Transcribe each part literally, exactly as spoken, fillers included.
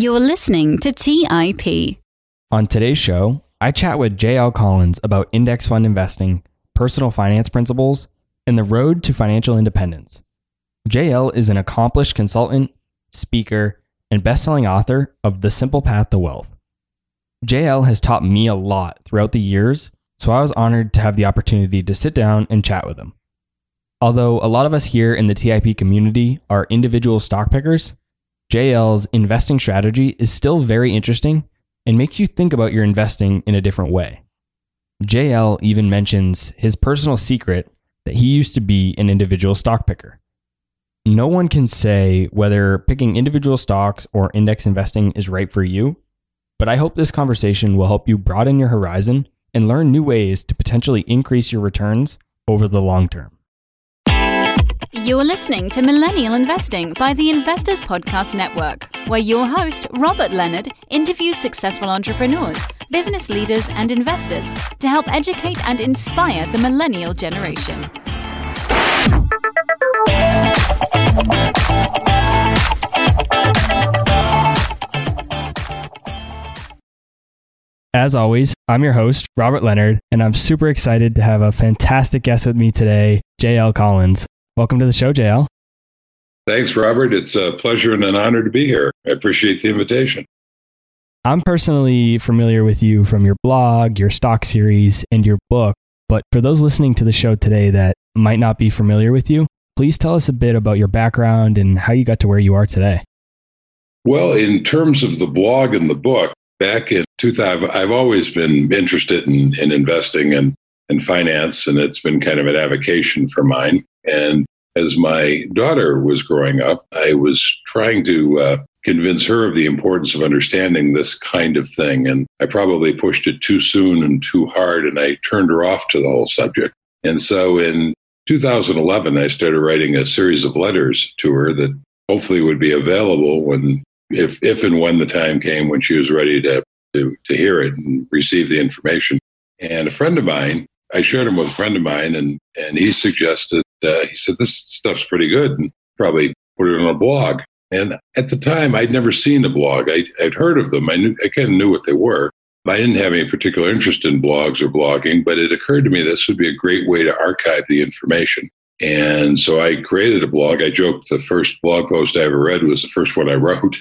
You're listening to T I P. On today's show, I chat with J L Collins about index fund investing, personal finance principles, and the road to financial independence. J L is an accomplished consultant, speaker, and best-selling author of The Simple Path to Wealth. J L has taught me a lot throughout the years, so I was honored to have the opportunity to sit down and chat with him. Although a lot of us here in the T I P community are individual stock pickers, J L's investing strategy is still very interesting and makes you think about your investing in a different way. J L even mentions his personal secret that he used to be an individual stock picker. No one can say whether picking individual stocks or index investing is right for you, but I hope this conversation will help you broaden your horizon and learn new ways to potentially increase your returns over the long term. You're listening to Millennial Investing by the Investors Podcast Network, where your host, Robert Leonard, interviews successful entrepreneurs, business leaders, and investors to help educate and inspire the millennial generation. As always, I'm your host, Robert Leonard, and I'm super excited to have a fantastic guest with me today, J L Collins. Welcome to the show, J L. Thanks, Robert. It's a pleasure and an honor to be here. I appreciate the invitation. I'm personally familiar with you from your blog, your stock series, and your book. But for those listening to the show today that might not be familiar with you, please tell us a bit about your background and how you got to where you are today. Well, in terms of the blog and the book, back in two thousand, I've always been interested in, in investing and, and finance, and it's been kind of an avocation for mine. And as my daughter was growing up, I was trying to uh, convince her of the importance of understanding this kind of thing. And I probably pushed it too soon and too hard, and I turned her off to the whole subject. And so in two thousand eleven, I started writing a series of letters to her that hopefully would be available when, if, if and when the time came when she was ready to, to, to hear it and receive the information. And a friend of mine, I shared them with a friend of mine, and, and he suggested, uh, he said, this stuff's pretty good, and probably put it on a blog. And at the time, I'd never seen a blog. I, I'd heard of them. I knew, I kind of knew what they were. I didn't have any particular interest in blogs or blogging, but it occurred to me this would be a great way to archive the information. And so I created a blog. I joked the first blog post I ever read was the first one I wrote.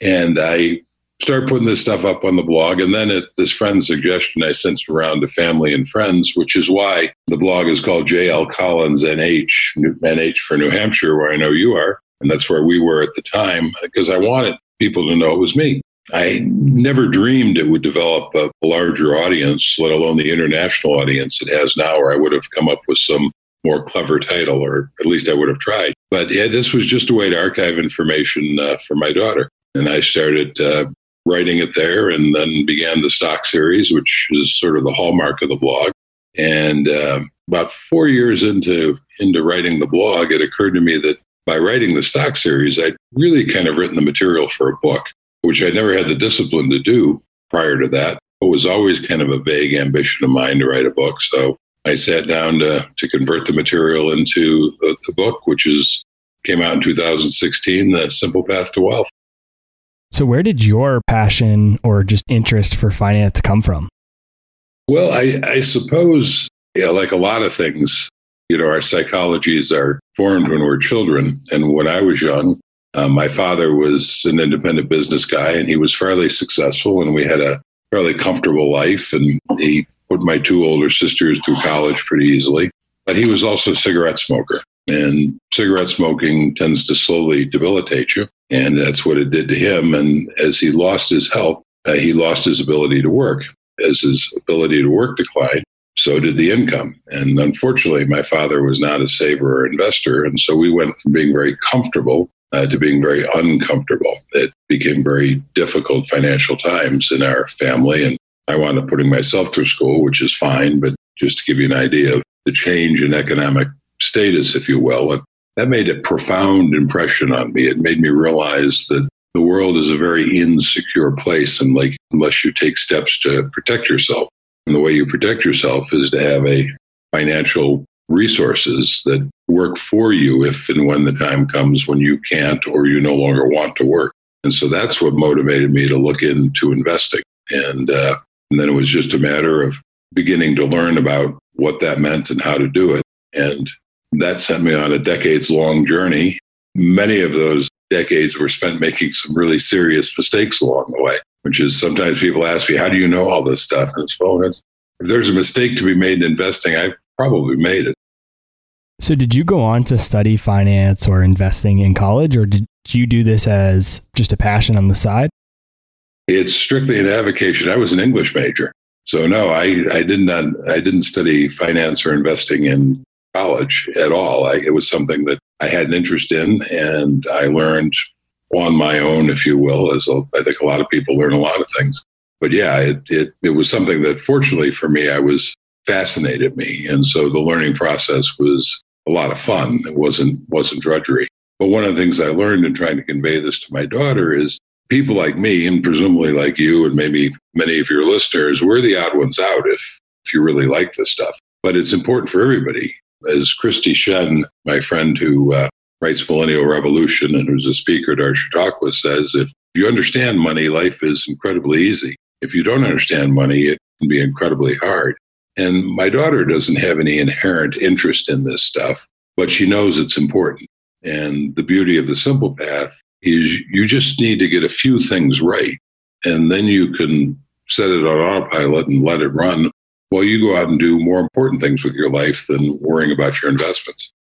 And I started putting this stuff up on the blog. And then at this friend's suggestion, I sent it around to family and friends, which is why the blog is called J L Collins N H, N H for New Hampshire, where I know you are. And that's where we were at the time, because I wanted people to know it was me. I never dreamed it would develop a larger audience, let alone the international audience it has now, or I would have come up with some more clever title, or at least I would have tried. But yeah, this was just a way to archive information uh, for my daughter. And I started uh, writing it there, and then began the stock series, which is sort of the hallmark of the blog. And uh, about four years into into writing the blog, it occurred to me that by writing the stock series, I'd really kind of written the material for a book, which I never had the discipline to do prior to that. It was always kind of a vague ambition of mine to write a book. So I sat down to to convert the material into the, the book, which is came out in two thousand sixteen, The Simple Path to Wealth. So where did your passion or just interest for finance come from? Well, I, I suppose, yeah, like a lot of things, you know, our psychologies are formed when we're children. And when I was young, uh, my father was an independent business guy, and he was fairly successful, and we had a fairly comfortable life. And he put my two older sisters through college pretty easily. But he was also a cigarette smoker, and cigarette smoking tends to slowly debilitate you. And that's what it did to him. And as he lost his health, uh, he lost his ability to work. As his ability to work declined, so did the income. And unfortunately, my father was not a saver or investor. And so we went from being very comfortable uh, to being very uncomfortable. It became very difficult financial times in our family. And I wound up putting myself through school, which is fine. But just to give you an idea of the change in economic status, if you will, it, that made a profound impression on me. It made me realize that the world is a very insecure place, and like unless you take steps to protect yourself. And the way you protect yourself is to have a financial resources that work for you if and when the time comes when you can't or you no longer want to work. And so that's what motivated me to look into investing. And, uh, and then it was just a matter of beginning to learn about what that meant and how to do it. And that sent me on a decades-long journey. Many of those decades were spent making some really serious mistakes along the way, which is sometimes people ask me, how do you know all this stuff? And it's, well, if there's a mistake to be made in investing, I've probably made it. So did you go on to study finance or investing in college, or did you do this as just a passion on the side? It's strictly an avocation. I was an English major. So no, I, I did not, I didn't study finance or investing in college at all. I, it was something that I had an interest in, and I learned on my own, if you will, as a, I think a lot of people learn a lot of things. But yeah, it, it, it was something that fortunately for me, I was fascinated me. And so the learning process was a lot of fun. It wasn't, wasn't drudgery. But one of the things I learned in trying to convey this to my daughter is people like me, and presumably like you and maybe many of your listeners, we're the odd ones out if, if you really like this stuff. But it's important for everybody. As Christy Shen, my friend who uh, writes Millennial Revolution and who's a speaker at our Chautauqua, says, if you understand money, life is incredibly easy. If you don't understand money, it can be incredibly hard. And my daughter doesn't have any inherent interest in this stuff, but she knows it's important. And the beauty of the simple path is you just need to get a few things right, and then you can set it on autopilot and let it run while you go out and do more important things with your life than worrying about your investments.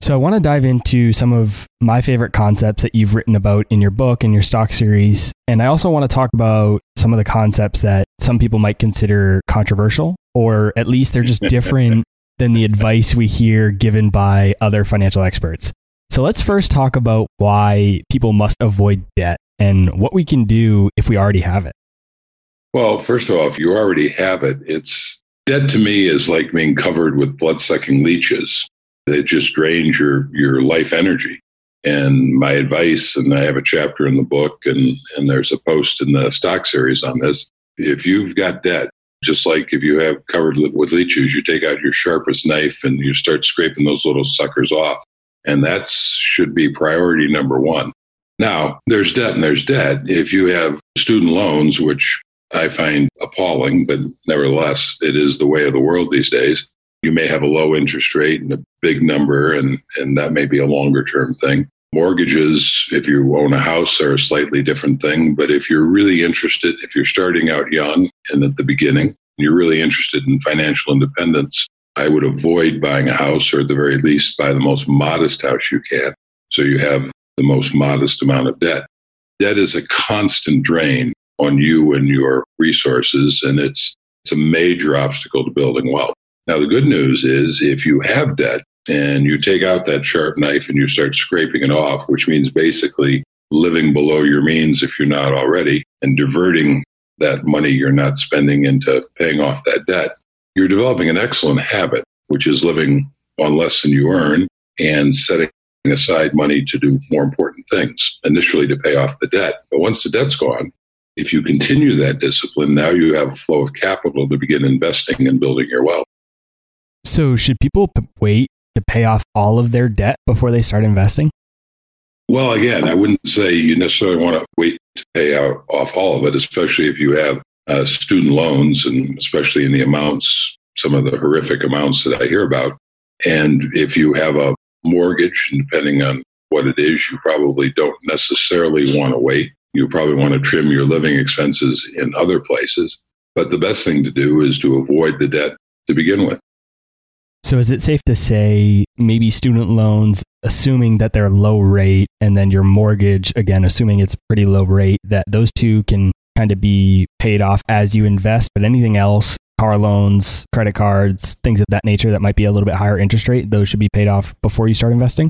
So I want to dive into some of my favorite concepts that you've written about in your book and your stock series. And I also want to talk about some of the concepts that some people might consider controversial, or at least they're just different than the advice we hear given by other financial experts. So let's first talk about why people must avoid debt and what we can do if we already have it. Well, first of all, if you already have it, it's debt to me is like being covered with blood-sucking leeches. It just drains your, your life energy. And my advice, and I have a chapter in the book, and, and there's a post in the stock series on this. If you've got debt, just like if you have covered with leeches, you take out your sharpest knife and you start scraping those little suckers off. And that should be priority number one. Now, there's debt and there's debt. If you have student loans, which I find appalling, but nevertheless, it is the way of the world these days. You may have a low interest rate and a big number, and, and that may be a longer-term thing. Mortgages, if you own a house, are a slightly different thing. But if you're really interested, if you're starting out young and at the beginning, and you're really interested in financial independence, I would avoid buying a house, or at the very least, buy the most modest house you can, so you have the most modest amount of debt. Debt is a constant drain on you and your resources, and it's it's a major obstacle to building wealth. Now, the good news is if you have debt and you take out that sharp knife and you start scraping it off, which means basically living below your means if you're not already, and diverting that money you're not spending into paying off that debt, you're developing an excellent habit, which is living on less than you earn and setting aside money to do more important things, initially to pay off the debt. But once the debt's gone, if you continue that discipline, now you have a flow of capital to begin investing and building your wealth. So should people wait to pay off all of their debt before they start investing? Well, again, I wouldn't say you necessarily want to wait to pay out, off all of it, especially if you have uh, student loans, and especially in the amounts, some of the horrific amounts that I hear about. And if you have a mortgage, depending on what it is, you probably don't necessarily want to wait. You probably want to trim your living expenses in other places. But the best thing to do is to avoid the debt to begin with. So is it safe to say maybe student loans, assuming that they're low rate, and then your mortgage, again, assuming it's pretty low rate, that those two can kind of be paid off as you invest, but anything else, car loans, credit cards, things of that nature that might be a little bit higher interest rate, those should be paid off before you start investing?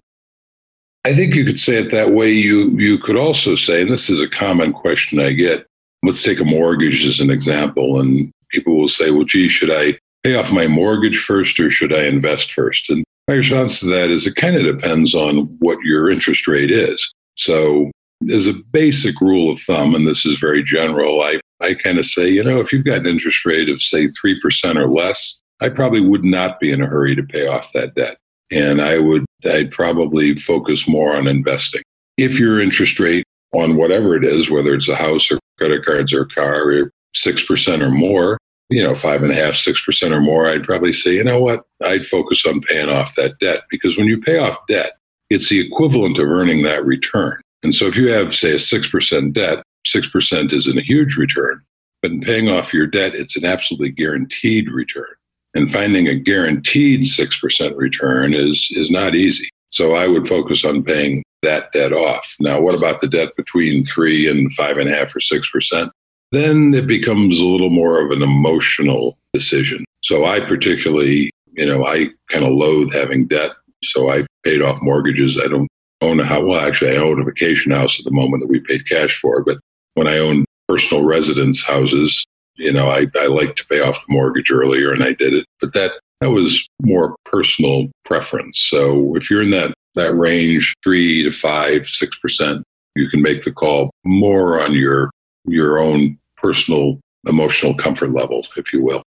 I think you could say it that way. You you could also say, and this is a common question I get, let's take a mortgage as an example. And people will say, well, gee, should I pay off my mortgage first or should I invest first? And my response to that is it kind of depends on what your interest rate is. So as a basic rule of thumb, and this is very general, I, I kind of say, you know, if you've got an interest rate of, say, three percent or less, I probably would not be in a hurry to pay off that debt. And I would, I'd probably focus more on investing. If your interest rate on whatever it is, whether it's a house or credit cards or a car, six percent or more, you know, five and a half, six percent or more, I'd probably say, you know what, I'd focus on paying off that debt. Because when you pay off debt, it's the equivalent of earning that return. And so if you have, say, a six percent debt, six percent isn't a huge return. But in paying off your debt, it's an absolutely guaranteed return. And finding a guaranteed six percent return is is not easy. So I would focus on paying that debt off. Now, what about the debt between three and five and a half or six percent? Then it becomes a little more of an emotional decision. So I particularly, you know, I kind of loathe having debt. So I paid off mortgages. I don't own a house. Well, actually, I own a vacation house at the moment that we paid cash for. But when I owned personal residence houses, you know, I, I like to pay off the mortgage earlier, and I did it. But that that was more personal preference. So if you're in that that range, three to five, six percent, you can make the call more on your your own personal emotional comfort level, if you will.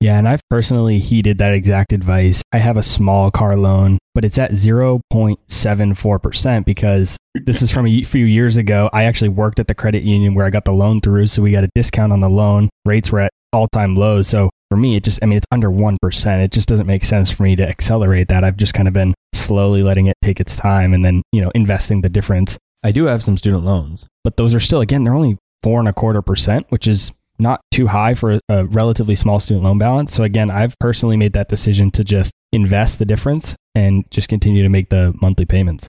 Yeah, and I've personally heeded that exact advice. I have a small car loan, but it's at zero point seven four percent because this is from a few years ago. I actually worked at the credit union where I got the loan through, so we got a discount on the loan. Rates were at all-time lows. So for me, it just, I mean, it's under one percent. It just doesn't make sense for me to accelerate that. I've just kind of been slowly letting it take its time and then, you know, investing the difference. I do have some student loans, but those are still, again, they're only four and a quarter percent, which is not too high for a relatively small student loan balance. So again, I've personally made that decision to just invest the difference and just continue to make the monthly payments.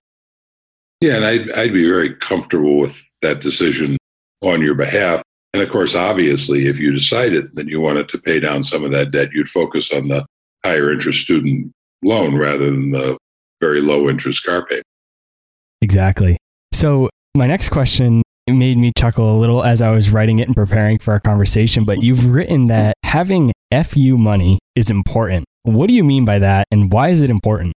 Yeah, and I'd, I'd be very comfortable with that decision on your behalf. And of course, obviously, if you decided that you wanted to pay down some of that debt, you'd focus on the higher interest student loan rather than the very low interest car payment. Exactly. So my next question, it made me chuckle a little as I was writing it and preparing for our conversation, but you've written that having F U money is important. What do you mean by that, and why is it important?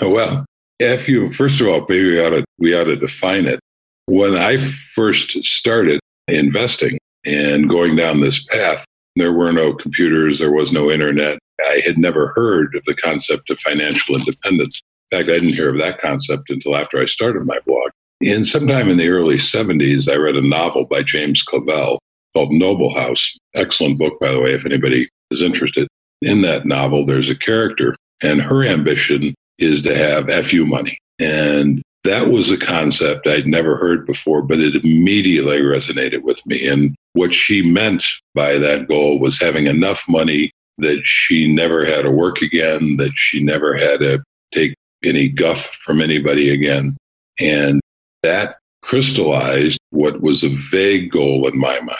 Well, F U, first of all, maybe we ought to, we ought to define it. When I first started investing and going down this path, there were no computers, there was no internet. I had never heard of the concept of financial independence. In fact, I didn't hear of that concept until after I started my blog. And sometime in the early seventies, I read a novel by James Clavell called Noble House. Excellent book, by the way, if anybody is interested. In that novel, there's a character, and her ambition is to have F U money. And that was a concept I'd never heard before, but it immediately resonated with me. And what she meant by that goal was having enough money that she never had to work again, that she never had to take any guff from anybody again. And that crystallized what was a vague goal in my mind,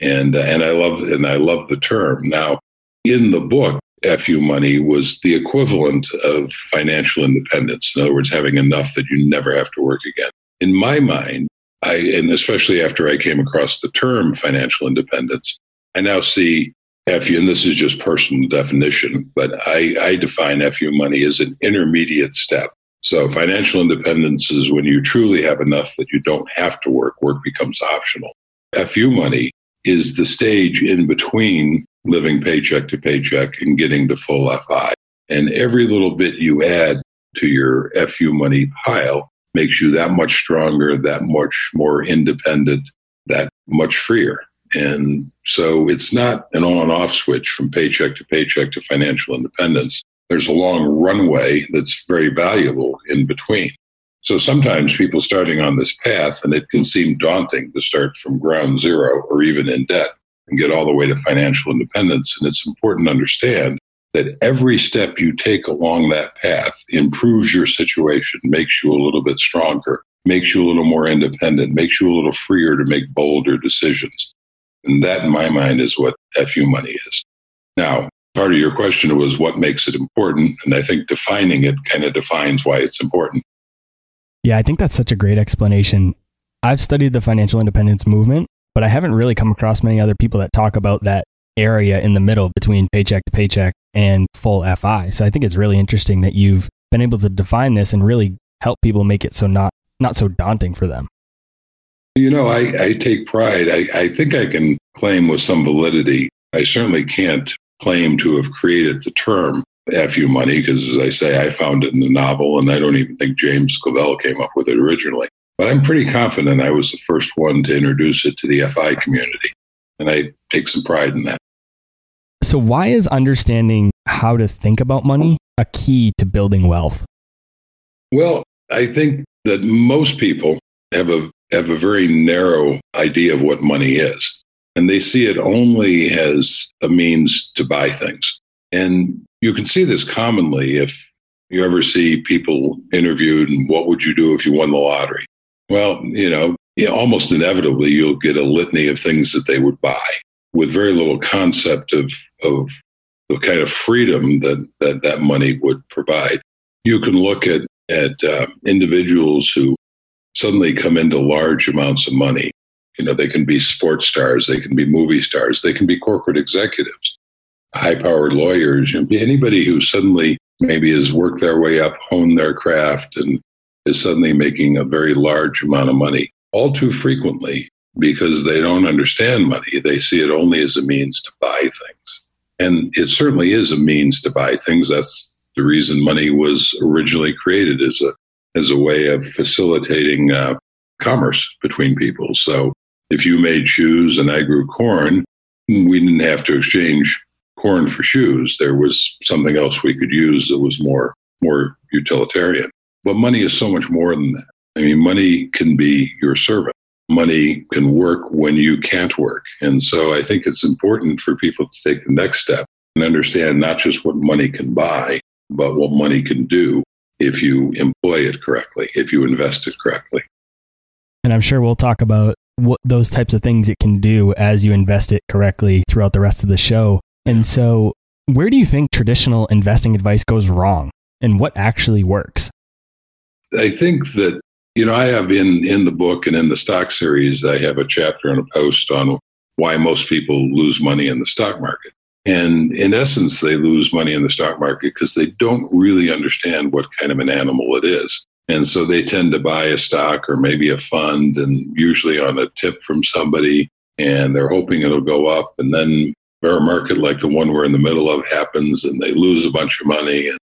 and uh, and I love and I love the term. Now, in the book, F U money was the equivalent of financial independence. In other words, having enough that you never have to work again. In my mind, I and especially after I came across the term financial independence, I now see F U, and this is just personal definition, but I, I define F U money as an intermediate step. So financial independence is when you truly have enough that you don't have to work. Work becomes optional. F U money is the stage in between living paycheck to paycheck and getting to full F I. And every little bit you add to your F U money pile makes you that much stronger, that much more independent, that much freer. And so it's not an on and off switch from paycheck to paycheck to financial independence. There's a long runway that's very valuable in between. So sometimes people starting on this path, and it can seem daunting to start from ground zero or even in debt and get all the way to financial independence. And it's important to understand that every step you take along that path improves your situation, makes you a little bit stronger, makes you a little more independent, makes you a little freer to make bolder decisions. And that, in my mind, is what F U money is. Now, part of your question was what makes it important, and I think defining it kind of defines why it's important. Yeah, I think that's such a great explanation. I've studied the financial independence movement, but I haven't really come across many other people that talk about that area in the middle between paycheck to paycheck and full F I. So I think it's really interesting that you've been able to define this and really help people make it so not not so daunting for them. You know, I, I take pride. I, I think I can claim with some validity. I certainly can't claim to have created the term F U money, because as I say, I found it in the novel, and I don't even think James Clavell came up with it originally. But I'm pretty confident I was the first one to introduce it to the F I community, and I take some pride in that. So why is understanding how to think about money a key to building wealth? Well, I think that most people have a have a very narrow idea of what money is, and they see it only as a means to buy things. And you can see this commonly if you ever see people interviewed and what would you do if you won the lottery? Well, you know, almost inevitably you'll get a litany of things that they would buy with very little concept of of the kind of freedom that that, that money would provide. You can look at at uh, individuals who suddenly come into large amounts of money. You know, they can be sports stars, they can be movie stars, they can be corporate executives, high-powered lawyers, and anybody who suddenly maybe has worked their way up, honed their craft, and is suddenly making a very large amount of money, all too frequently because they don't understand money. They see it only as a means to buy things. And it certainly is a means to buy things. That's the reason money was originally created, as a as a way of facilitating uh, commerce between people. So if you made shoes and I grew corn, we didn't have to exchange corn for shoes. There was something else we could use that was more more utilitarian. But money is so much more than that. I mean, money can be your servant. Money can work when you can't work. And so I think it's important for people to take the next step and understand not just what money can buy, but what money can do if you employ it correctly, if you invest it correctly. And I'm sure we'll talk about what those types of things it can do as you invest it correctly throughout the rest of the show. And so where do you think traditional investing advice goes wrong and what actually works? I think that, you know, I have in, in the book and in the stock series, I have a chapter and a post on why most people lose money in the stock market. And in essence, they lose money in the stock market because they don't really understand what kind of an animal it is. And so they tend to buy a stock or maybe a fund, and usually on a tip from somebody, and they're hoping it'll go up. And then bear market like the one we're in the middle of happens, and they lose a bunch of money and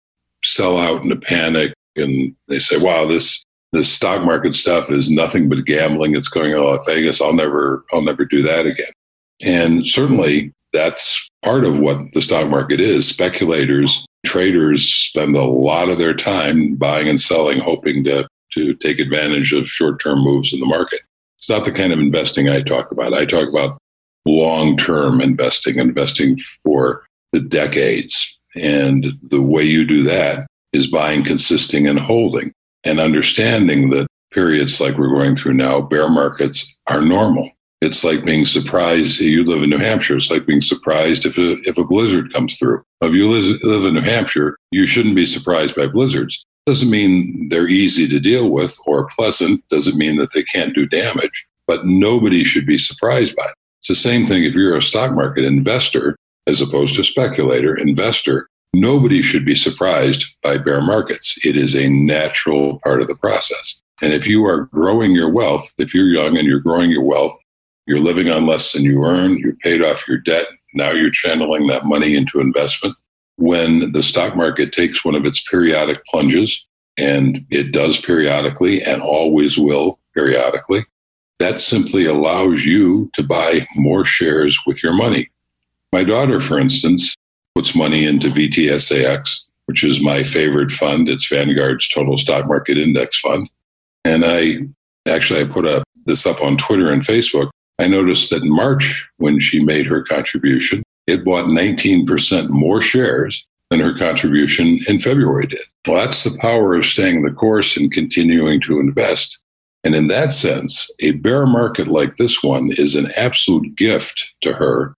sell out in a panic. And they say, wow, this this stock market stuff is nothing but gambling. It's going all at Vegas. I'll never, I'll never do that again. And certainly that's part of what the stock market is. Speculators, traders spend a lot of their time buying and selling, hoping to, to take advantage of short-term moves in the market. It's not the kind of investing I talk about. I talk about long-term investing, investing for the decades. And the way you do that is buying, consisting, and holding, and understanding that periods like we're going through now, bear markets, are normal. It's like being surprised. You live in New Hampshire. It's like being surprised if a, if a blizzard comes through. If you live in New Hampshire, you shouldn't be surprised by blizzards. Doesn't mean they're easy to deal with or pleasant. Doesn't mean that they can't do damage, but nobody should be surprised by it. It's the same thing if you're a stock market investor as opposed to speculator investor. Nobody should be surprised by bear markets. It is a natural part of the process. And if you are growing your wealth, if you're young and you're growing your wealth, you're living on less than you earn, you paid off your debt, now you're channeling that money into investment. When the stock market takes one of its periodic plunges, and it does periodically and always will periodically, that simply allows you to buy more shares with your money. My daughter, for instance, puts money into V T S A X, which is my favorite fund. It's Vanguard's Total Stock Market Index Fund. And I actually I put up this up on Twitter and Facebook. I noticed that in March, when she made her contribution, it bought nineteen percent more shares than her contribution in February did. Well, that's the power of staying the course and continuing to invest. And in that sense, a bear market like this one is an absolute gift to her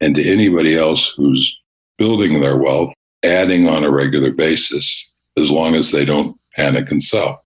and to anybody else who's building their wealth, adding on a regular basis, as long as they don't panic and sell.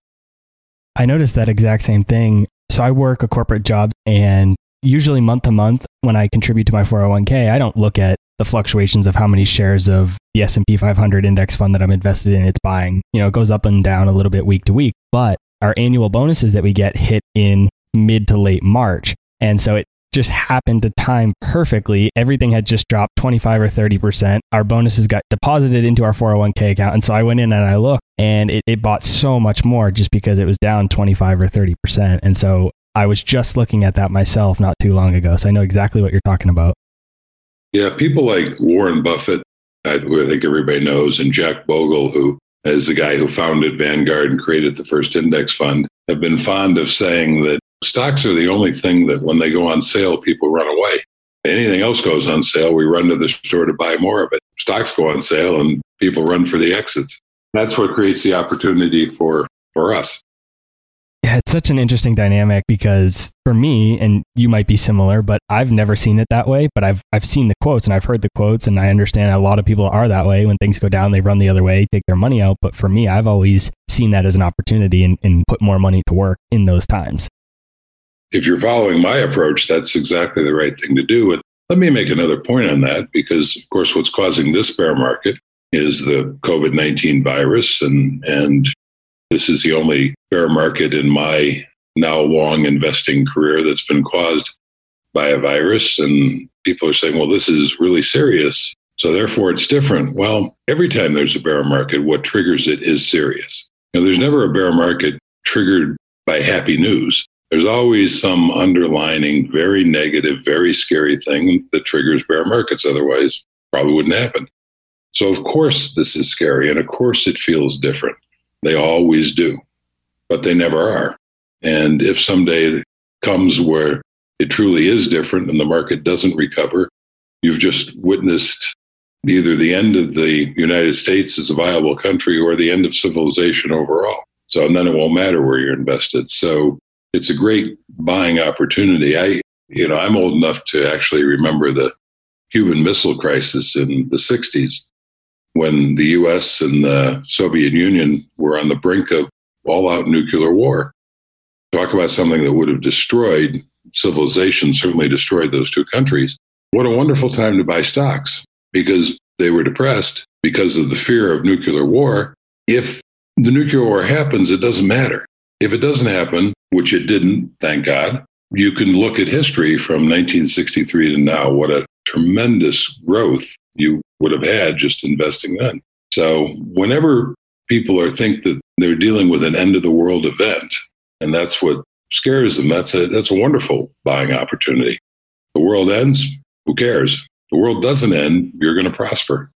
I noticed that exact same thing. So I work a corporate job, and usually month to month when I contribute to my four oh one k, I don't look at the fluctuations of how many shares of the S and P five hundred index fund that I'm invested in it's buying. You know, it goes up and down a little bit week to week, but our annual bonuses that we get hit in mid to late March. And so it just happened to time perfectly. Everything had just dropped twenty-five or thirty percent. Our bonuses got deposited into our four oh one k account. And so I went in and I looked, and it, it bought so much more just because it was down twenty-five or thirty percent. And so I was just looking at that myself not too long ago. So I know exactly what you're talking about. Yeah. People like Warren Buffett, I think everybody knows, and Jack Bogle, who is the guy who founded Vanguard and created the first index fund, have been fond of saying that stocks are the only thing that when they go on sale, people run away. Anything else goes on sale, we run to the store to buy more of it. Stocks go on sale and people run for the exits. That's what creates the opportunity for, for us. Yeah, it's such an interesting dynamic because for me, and you might be similar, but I've never seen it that way, but I've I've seen the quotes and I've heard the quotes, and I understand a lot of people are that way. When things go down, they run the other way, take their money out. But for me, I've always seen that as an opportunity and, and put more money to work in those times. If you're following my approach, that's exactly the right thing to do. And let me make another point on that, because of course, what's causing this bear market is the COVID nineteen virus, and and this is the only bear market in my now long investing career that's been caused by a virus. And people are saying, well, this is really serious, so therefore it's different. Well, every time there's a bear market, what triggers it is serious. You know, there's never a bear market triggered by happy news. There's always some underlining, very negative, very scary thing that triggers bear markets. Otherwise, probably wouldn't happen. So of course this is scary, and of course it feels different. They always do, but they never are. And if someday comes where it truly is different and the market doesn't recover, you've just witnessed either the end of the United States as a viable country or the end of civilization overall. So, and then it won't matter where you're invested. So it's a great buying opportunity. I, you know, I'm old enough to actually remember the Cuban Missile Crisis in the sixties. When the U S and the Soviet Union were on the brink of all-out nuclear war. Talk about something that would have destroyed civilization, certainly destroyed those two countries. What a wonderful time to buy stocks, because they were depressed because of the fear of nuclear war. If the nuclear war happens, it doesn't matter. If it doesn't happen, which it didn't, thank God, you can look at history from nineteen sixty-three to now. What a tremendous growth you would have had just investing then. So whenever people are think that they're dealing with an end of the world event, and that's what scares them, that's a that's a wonderful buying opportunity. The world ends, who cares? The world doesn't end, you're going to prosper.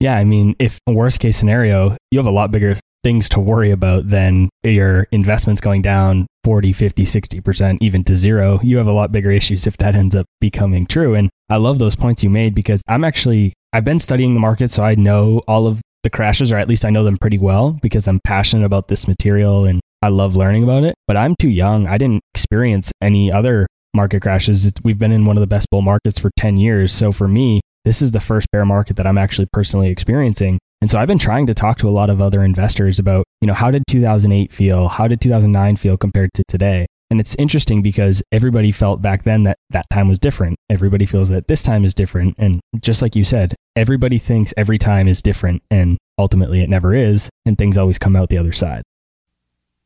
Yeah, I mean, if a worst case scenario, you have a lot bigger things to worry about than your investments going down forty, fifty, sixty percent, even to zero. You have a lot bigger issues if that ends up becoming true. And I love those points you made, because I'm actually, I've been studying the market, so I know all of the crashes, or at least I know them pretty well, because I'm passionate about this material and I love learning about it. But I'm too young. I didn't experience any other market crashes. It's, we've been in one of the best bull markets for ten years. So for me, this is the first bear market that I'm actually personally experiencing. And so I've been trying to talk to a lot of other investors about, you know, how did two thousand eight feel? How did two thousand nine feel compared to today? And it's interesting because everybody felt back then that that time was different. Everybody feels that this time is different. And just like you said, everybody thinks every time is different, and ultimately it never is. And things always come out the other side.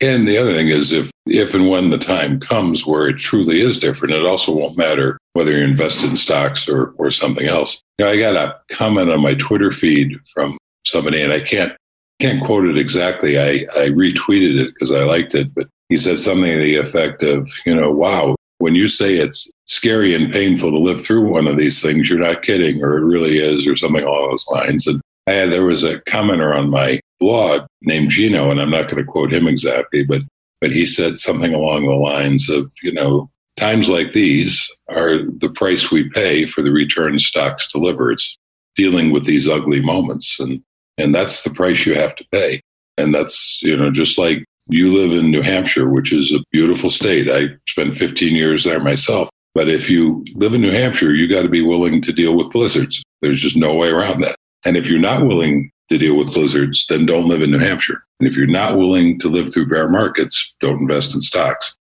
And the other thing is, if, if and when the time comes where it truly is different, it also won't matter whether you're invested in stocks or, or something else. You know, I got a comment on my Twitter feed from somebody, and I can't can't quote it exactly. I, I retweeted it because I liked it, but he said something to the effect of, you know, wow, when you say it's scary and painful to live through one of these things, you're not kidding, or it really is, or something along those lines. And I had, there was a commenter on my blog named Gino, and I'm not going to quote him exactly, but but he said something along the lines of, you know, times like these are the price we pay for the return stocks deliver. It's dealing with these ugly moments. And And that's the price you have to pay. And that's, you know, just like you live in New Hampshire, which is a beautiful state. I spent fifteen years there myself. But if you live in New Hampshire, you got to be willing to deal with blizzards. There's just no way around that. And if you're not willing to deal with blizzards, then don't live in New Hampshire. And if you're not willing to live through bear markets, don't invest in stocks.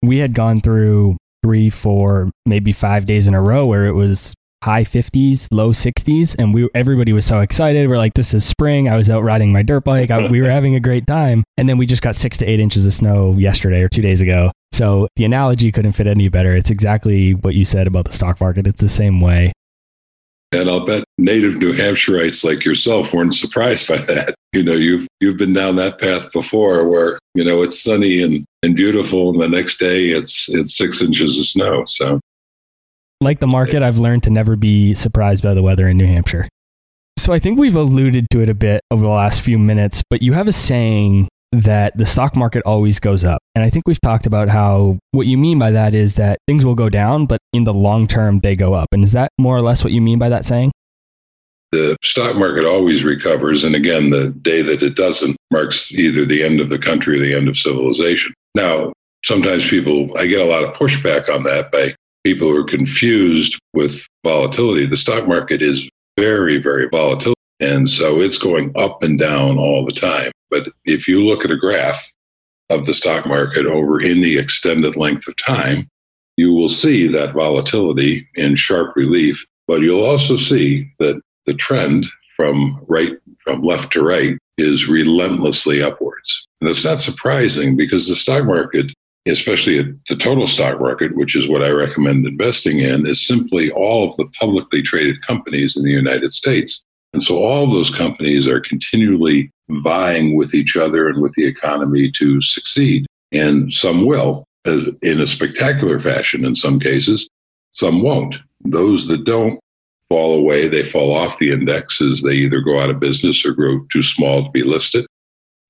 We had gone through three, four, maybe five days in a row where it was high fifties, low sixties. And we everybody was so excited. We're like, this is spring. I was out riding my dirt bike. I, we were having a great time. And then we just got six to eight inches of snow yesterday or two days ago. So the analogy couldn't fit any better. It's exactly what you said about the stock market. It's the same way. And I'll bet native New Hampshireites like yourself weren't surprised by that. You know, you've you've been down that path before where, you know, it's sunny and, and beautiful, and the next day it's it's six inches of snow. So like the market, I've learned to never be surprised by the weather in New Hampshire. So I think we've alluded to it a bit over the last few minutes, but you have a saying that the stock market always goes up. And I think we've talked about how what you mean by that is that things will go down, but in the long term, they go up. And is that more or less what you mean by that saying? The stock market always recovers. And again, the day that it doesn't marks either the end of the country or the end of civilization. Now, sometimes people, I get a lot of pushback on that by people who are confused with volatility. The stock market is very, very volatile. And so it's going up and down all the time. But if you look at a graph of the stock market over any extended length of time, you will see that volatility in sharp relief. But you'll also see that the trend from right, from left to right is relentlessly upwards. And that's not surprising because the stock market, especially the total stock market, which is what I recommend investing in, is simply all of the publicly traded companies in the United States. And so all those companies are continually vying with each other and with the economy to succeed. And some will in a spectacular fashion in some cases. Some won't. Those that don't fall away, they fall off the index as they either go out of business or grow too small to be listed.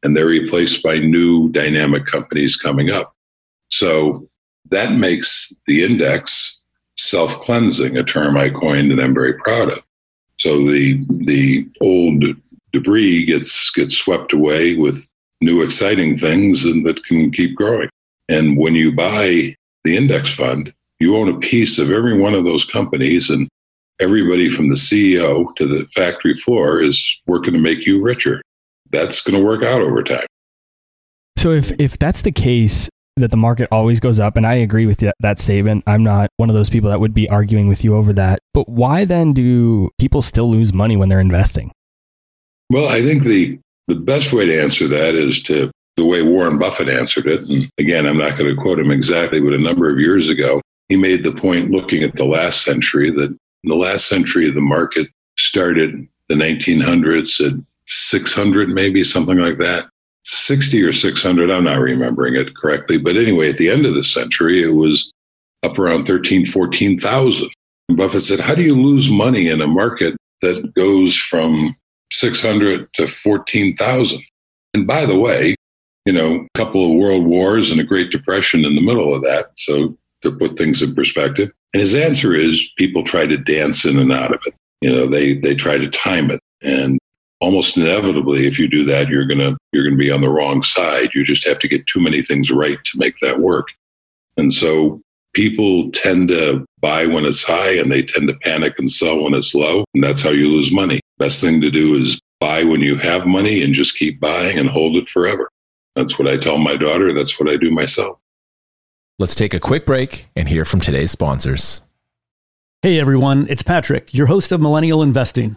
And they're replaced by new dynamic companies coming up. So that makes the index self-cleansing, a term I coined and I'm very proud of. So the the old debris gets gets swept away with new exciting things and that can keep growing. And when you buy the index fund, you own a piece of every one of those companies, and everybody from the C E O to the factory floor is working to make you richer. That's going to work out over time. So if if that's the case, that the market always goes up. And I agree with that statement. I'm not one of those people that would be arguing with you over that. But why then do people still lose money when they're investing? Well, I think the, the best way to answer that is to the way Warren Buffett answered it. And again, I'm not going to quote him exactly, but a number of years ago, he made the point looking at the last century that in the last century, the market started the nineteen hundreds at six hundred, maybe something like that. sixty or six hundred, I'm not remembering it correctly. But anyway, at the end of the century, it was up around thirteen, fourteen thousand. And Buffett said, how do you lose money in a market that goes from six hundred to fourteen thousand? And by the way, you know, a couple of world wars and a Great Depression in the middle of that. So to put things in perspective. And his answer is people try to dance in and out of it. You know, they, they try to time it. And almost inevitably, if you do that, you're gonna you're gonna be on the wrong side. You just have to get too many things right to make that work. And so people tend to buy when it's high and they tend to panic and sell when it's low. And that's how you lose money. Best thing to do is buy when you have money and just keep buying and hold it forever. That's what I tell my daughter. That's what I do myself. Let's take a quick break and hear from today's sponsors. Hey everyone, it's Patrick, your host of Millennial Investing.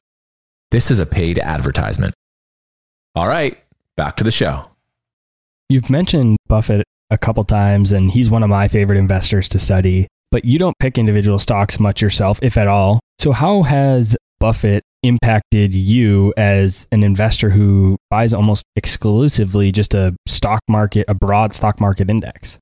This is a paid advertisement. All right, back to the show. You've mentioned Buffett a couple times, and he's one of my favorite investors to study, but you don't pick individual stocks much yourself, if at all. So how has Buffett impacted you as an investor who buys almost exclusively just a stock market, a broad stock market index?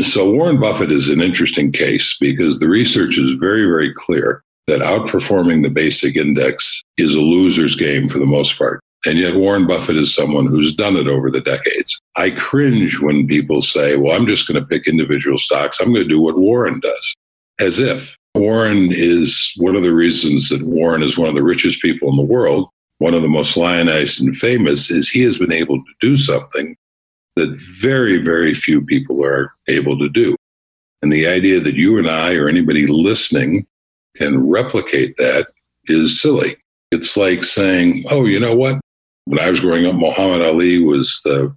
So Warren Buffett is an interesting case because the research is very, very clear that outperforming the basic index is a loser's game for the most part. And yet Warren Buffett is someone who's done it over the decades. I cringe when people say, well, I'm just going to pick individual stocks. I'm going to do what Warren does. As if Warren is one of the reasons that Warren is one of the richest people in the world. One of the most lionized and famous is he has been able to do something that very, very few people are able to do. And the idea that you and I or anybody listening can replicate that is silly. It's like saying, oh, you know what? When I was growing up, Muhammad Ali was the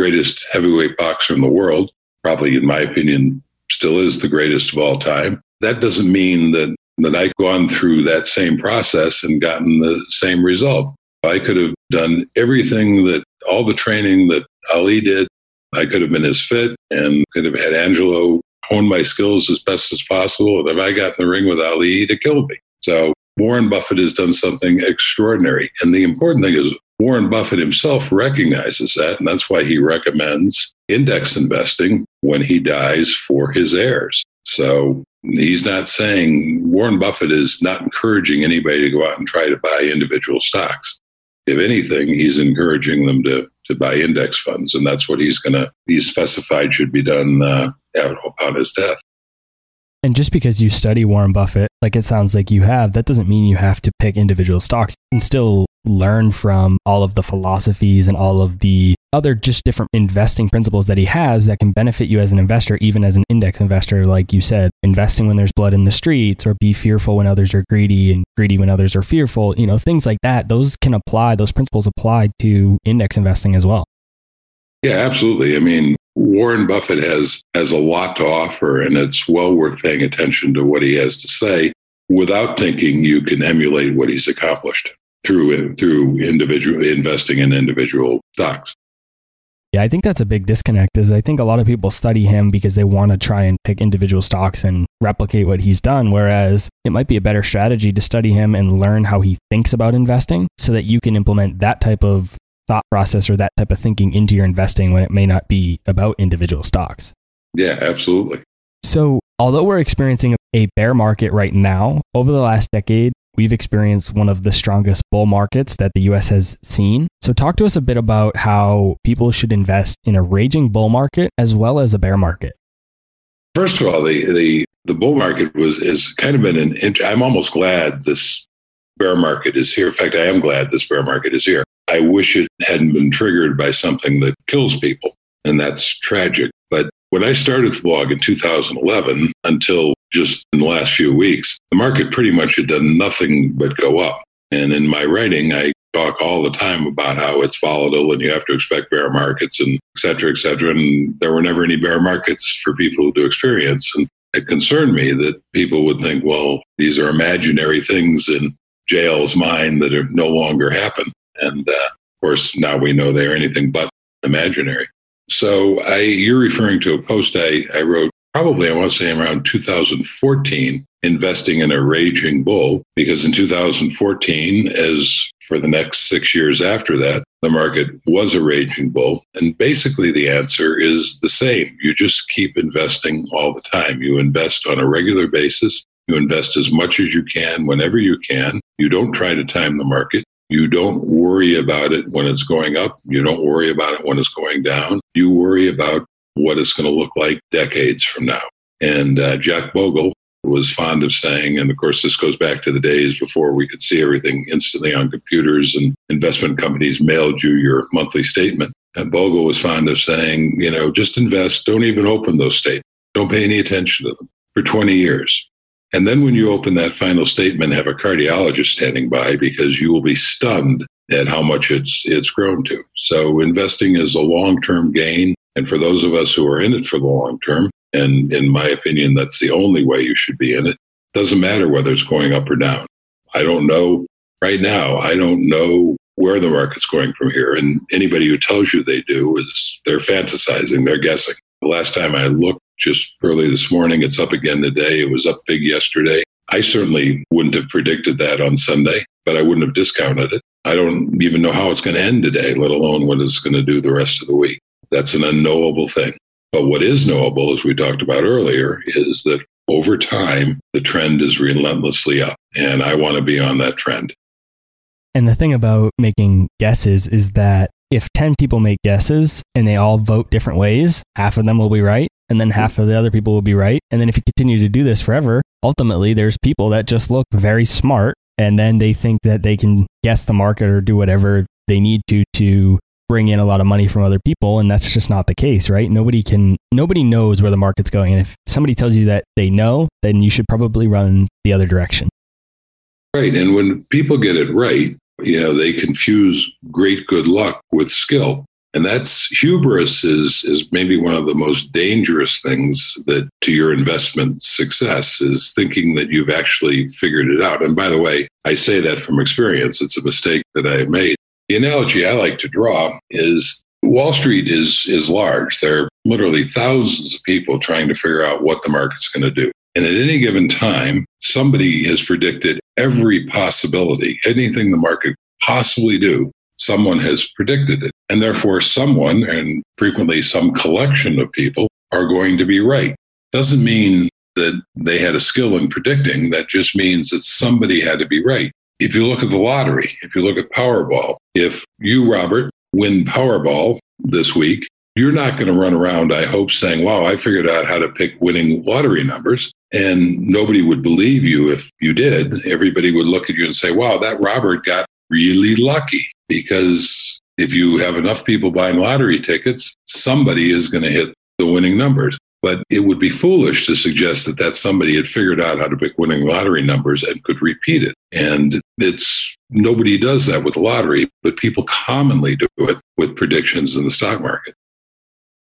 greatest heavyweight boxer in the world, probably, in my opinion, still is the greatest of all time. That doesn't mean that, that I've gone through that same process and gotten the same result. I could have done everything that, all the training that Ali did. I could have been as fit and could have had Angelo hone my skills as best as possible. And if I got in the ring with Ali, he'd have killed me. So Warren Buffett has done something extraordinary. And the important thing is Warren Buffett himself recognizes that. And that's why he recommends index investing when he dies for his heirs. So he's not saying, Warren Buffett is not encouraging anybody to go out and try to buy individual stocks. If anything, he's encouraging them to to buy index funds. And that's what he's going to, he's specified should be done uh, upon his death. And just because you study Warren Buffett, like it sounds like you have, that doesn't mean you have to pick individual stocks. You can still learn from all of the philosophies and all of the other just different investing principles that he has that can benefit you as an investor, even as an index investor, like you said, investing when there's blood in the streets, or be fearful when others are greedy and greedy when others are fearful, you know, things like that. Those can apply, those principles apply to index investing as well. Yeah, absolutely. I mean, Warren Buffett has has a lot to offer, and it's well worth paying attention to what he has to say. Without thinking, you can emulate what he's accomplished through through individual investing in individual stocks. Yeah, I think that's a big disconnect, is I think a lot of people study him because they want to try and pick individual stocks and replicate what he's done, whereas it might be a better strategy to study him and learn how he thinks about investing so that you can implement that type of thought process or that type of thinking into your investing when it may not be about individual stocks. Yeah, absolutely. So although we're experiencing a bear market right now, over the last decade, we've experienced one of the strongest bull markets that the U S has seen. So talk to us a bit about how people should invest in a raging bull market as well as a bear market. First of all, the the, the bull market was is kind of been an int- I'm almost glad this bear market is here. In fact, I am glad this bear market is here. I wish it hadn't been triggered by something that kills people, and that's tragic. But when I started the blog in two thousand eleven until just in the last few weeks, the market pretty much had done nothing but go up. And in my writing, I talk all the time about how it's volatile and you have to expect bear markets and et cetera, et cetera. And there were never any bear markets for people to experience. And it concerned me that people would think, well, these are imaginary things in J L's mind that have no longer happened. And uh, of course, now we know they are anything but imaginary. So I, you're referring to a post I, I wrote probably, I want to say around two thousand fourteen, investing in a raging bull, because in two thousand fourteen, as for the next six years after that, the market was a raging bull. And basically the answer is the same. You just keep investing all the time. You invest on a regular basis. You invest as much as you can, whenever you can. You don't try to time the market. You don't worry about it when it's going up. You don't worry about it when it's going down. You worry about what it's going to look like decades from now. And uh, Jack Bogle was fond of saying, and of course, this goes back to the days before we could see everything instantly on computers and investment companies mailed you your monthly statement. And Bogle was fond of saying, you know, just invest. Don't even open those statements. Don't pay any attention to them for twenty years. And then when you open that final statement, have a cardiologist standing by because you will be stunned at how much it's it's grown to. So investing is a long-term gain. And for those of us who are in it for the long term, and in my opinion, that's the only way you should be in it. Doesn't matter whether it's going up or down. I don't know right now. I don't know where the market's going from here. And anybody who tells you they do is they're fantasizing, they're guessing. The last time I looked just early this morning, it's up again today. It was up big yesterday. I certainly wouldn't have predicted that on Sunday, but I wouldn't have discounted it. I don't even know how it's going to end today, let alone what it's going to do the rest of the week. That's an unknowable thing. But what is knowable, as we talked about earlier, is that over time, the trend is relentlessly up. And I want to be on that trend. And the thing about making guesses is that if ten people make guesses and they all vote different ways, half of them will be right. And then half of the other people will be right. And then if you continue to do this forever, ultimately, there's people that just look very smart. And then they think that they can guess the market or do whatever they need to to bring in a lot of money from other people. And that's just not the case, right? Nobody can, nobody knows where the market's going. And if somebody tells you that they know, then you should probably run the other direction. Right. And when people get it right, you know, they confuse great good luck with skill. And that's hubris is, is maybe one of the most dangerous things that to your investment success is thinking that you've actually figured it out. And by the way, I say that from experience. It's a mistake that I made. The analogy I like to draw is Wall Street is is large. There are literally thousands of people trying to figure out what the market's going to do. And at any given time, somebody has predicted every possibility, anything the market possibly do, someone has predicted it. And therefore, someone, and frequently some collection of people, are going to be right. Doesn't mean that they had a skill in predicting. That just means that somebody had to be right. If you look at the lottery, if you look at Powerball, if you, Robert, win Powerball this week, you're not going to run around, I hope, saying, wow, I figured out how to pick winning lottery numbers. And nobody would believe you if you did. Everybody would look at you and say, wow, that Robert got really lucky. Because if you have enough people buying lottery tickets, somebody is going to hit the winning numbers. But it would be foolish to suggest that that somebody had figured out how to pick winning lottery numbers and could repeat it. And it's nobody does that with lottery, but people commonly do it with predictions in the stock market.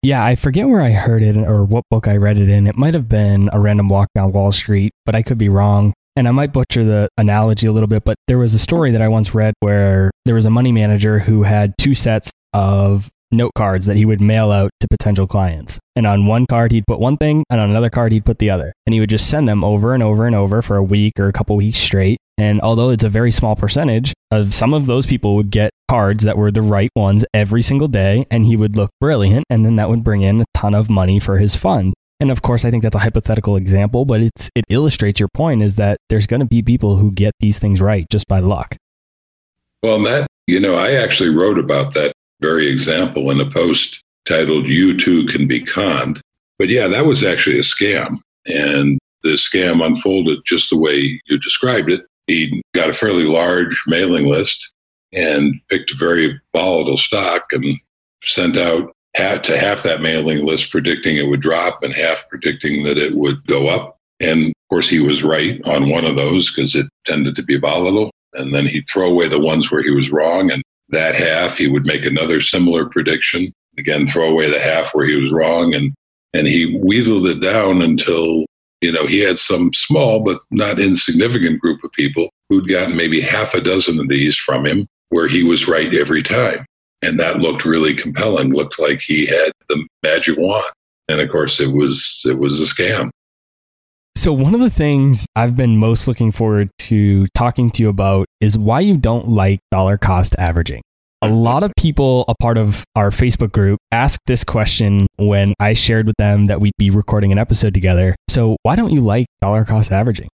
Yeah, I forget where I heard it or what book I read it in. It might have been A Random Walk Down Wall Street, but I could be wrong. And I might butcher the analogy a little bit, but there was a story that I once read where there was a money manager who had two sets of note cards that he would mail out to potential clients. And on one card, he'd put one thing, and on another card, he'd put the other. And he would just send them over and over and over for a week or a couple weeks straight. And although it's a very small percentage, of some of those people would get cards that were the right ones every single day, and he would look brilliant. And then that would bring in a ton of money for his fund. And of course, I think that's a hypothetical example, but it's it illustrates your point is that there's going to be people who get these things right just by luck. Well, that, you know, I actually wrote about that very example in a post titled, You Too Can Be Conned. But yeah, that was actually a scam. And the scam unfolded just the way you described it. He got a fairly large mailing list and picked a very volatile stock and sent out half to half that mailing list predicting it would drop and half predicting that it would go up. And of course, he was right on one of those because it tended to be volatile. And then he'd throw away the ones where he was wrong. And that half, he would make another similar prediction. Again, throw away the half where he was wrong. And, and he wheedled it down until, you know, he had some small but not insignificant group of people who'd gotten maybe half a dozen of these from him where he was right every time. And that looked really compelling, looked like he had the magic wand. And of course, it was it was a scam. So one of the things I've been most looking forward to talking to you about is why you don't like dollar cost averaging. A lot of people, a part of our Facebook group, asked this question when I shared with them that we'd be recording an episode together. So why don't you like dollar cost averaging?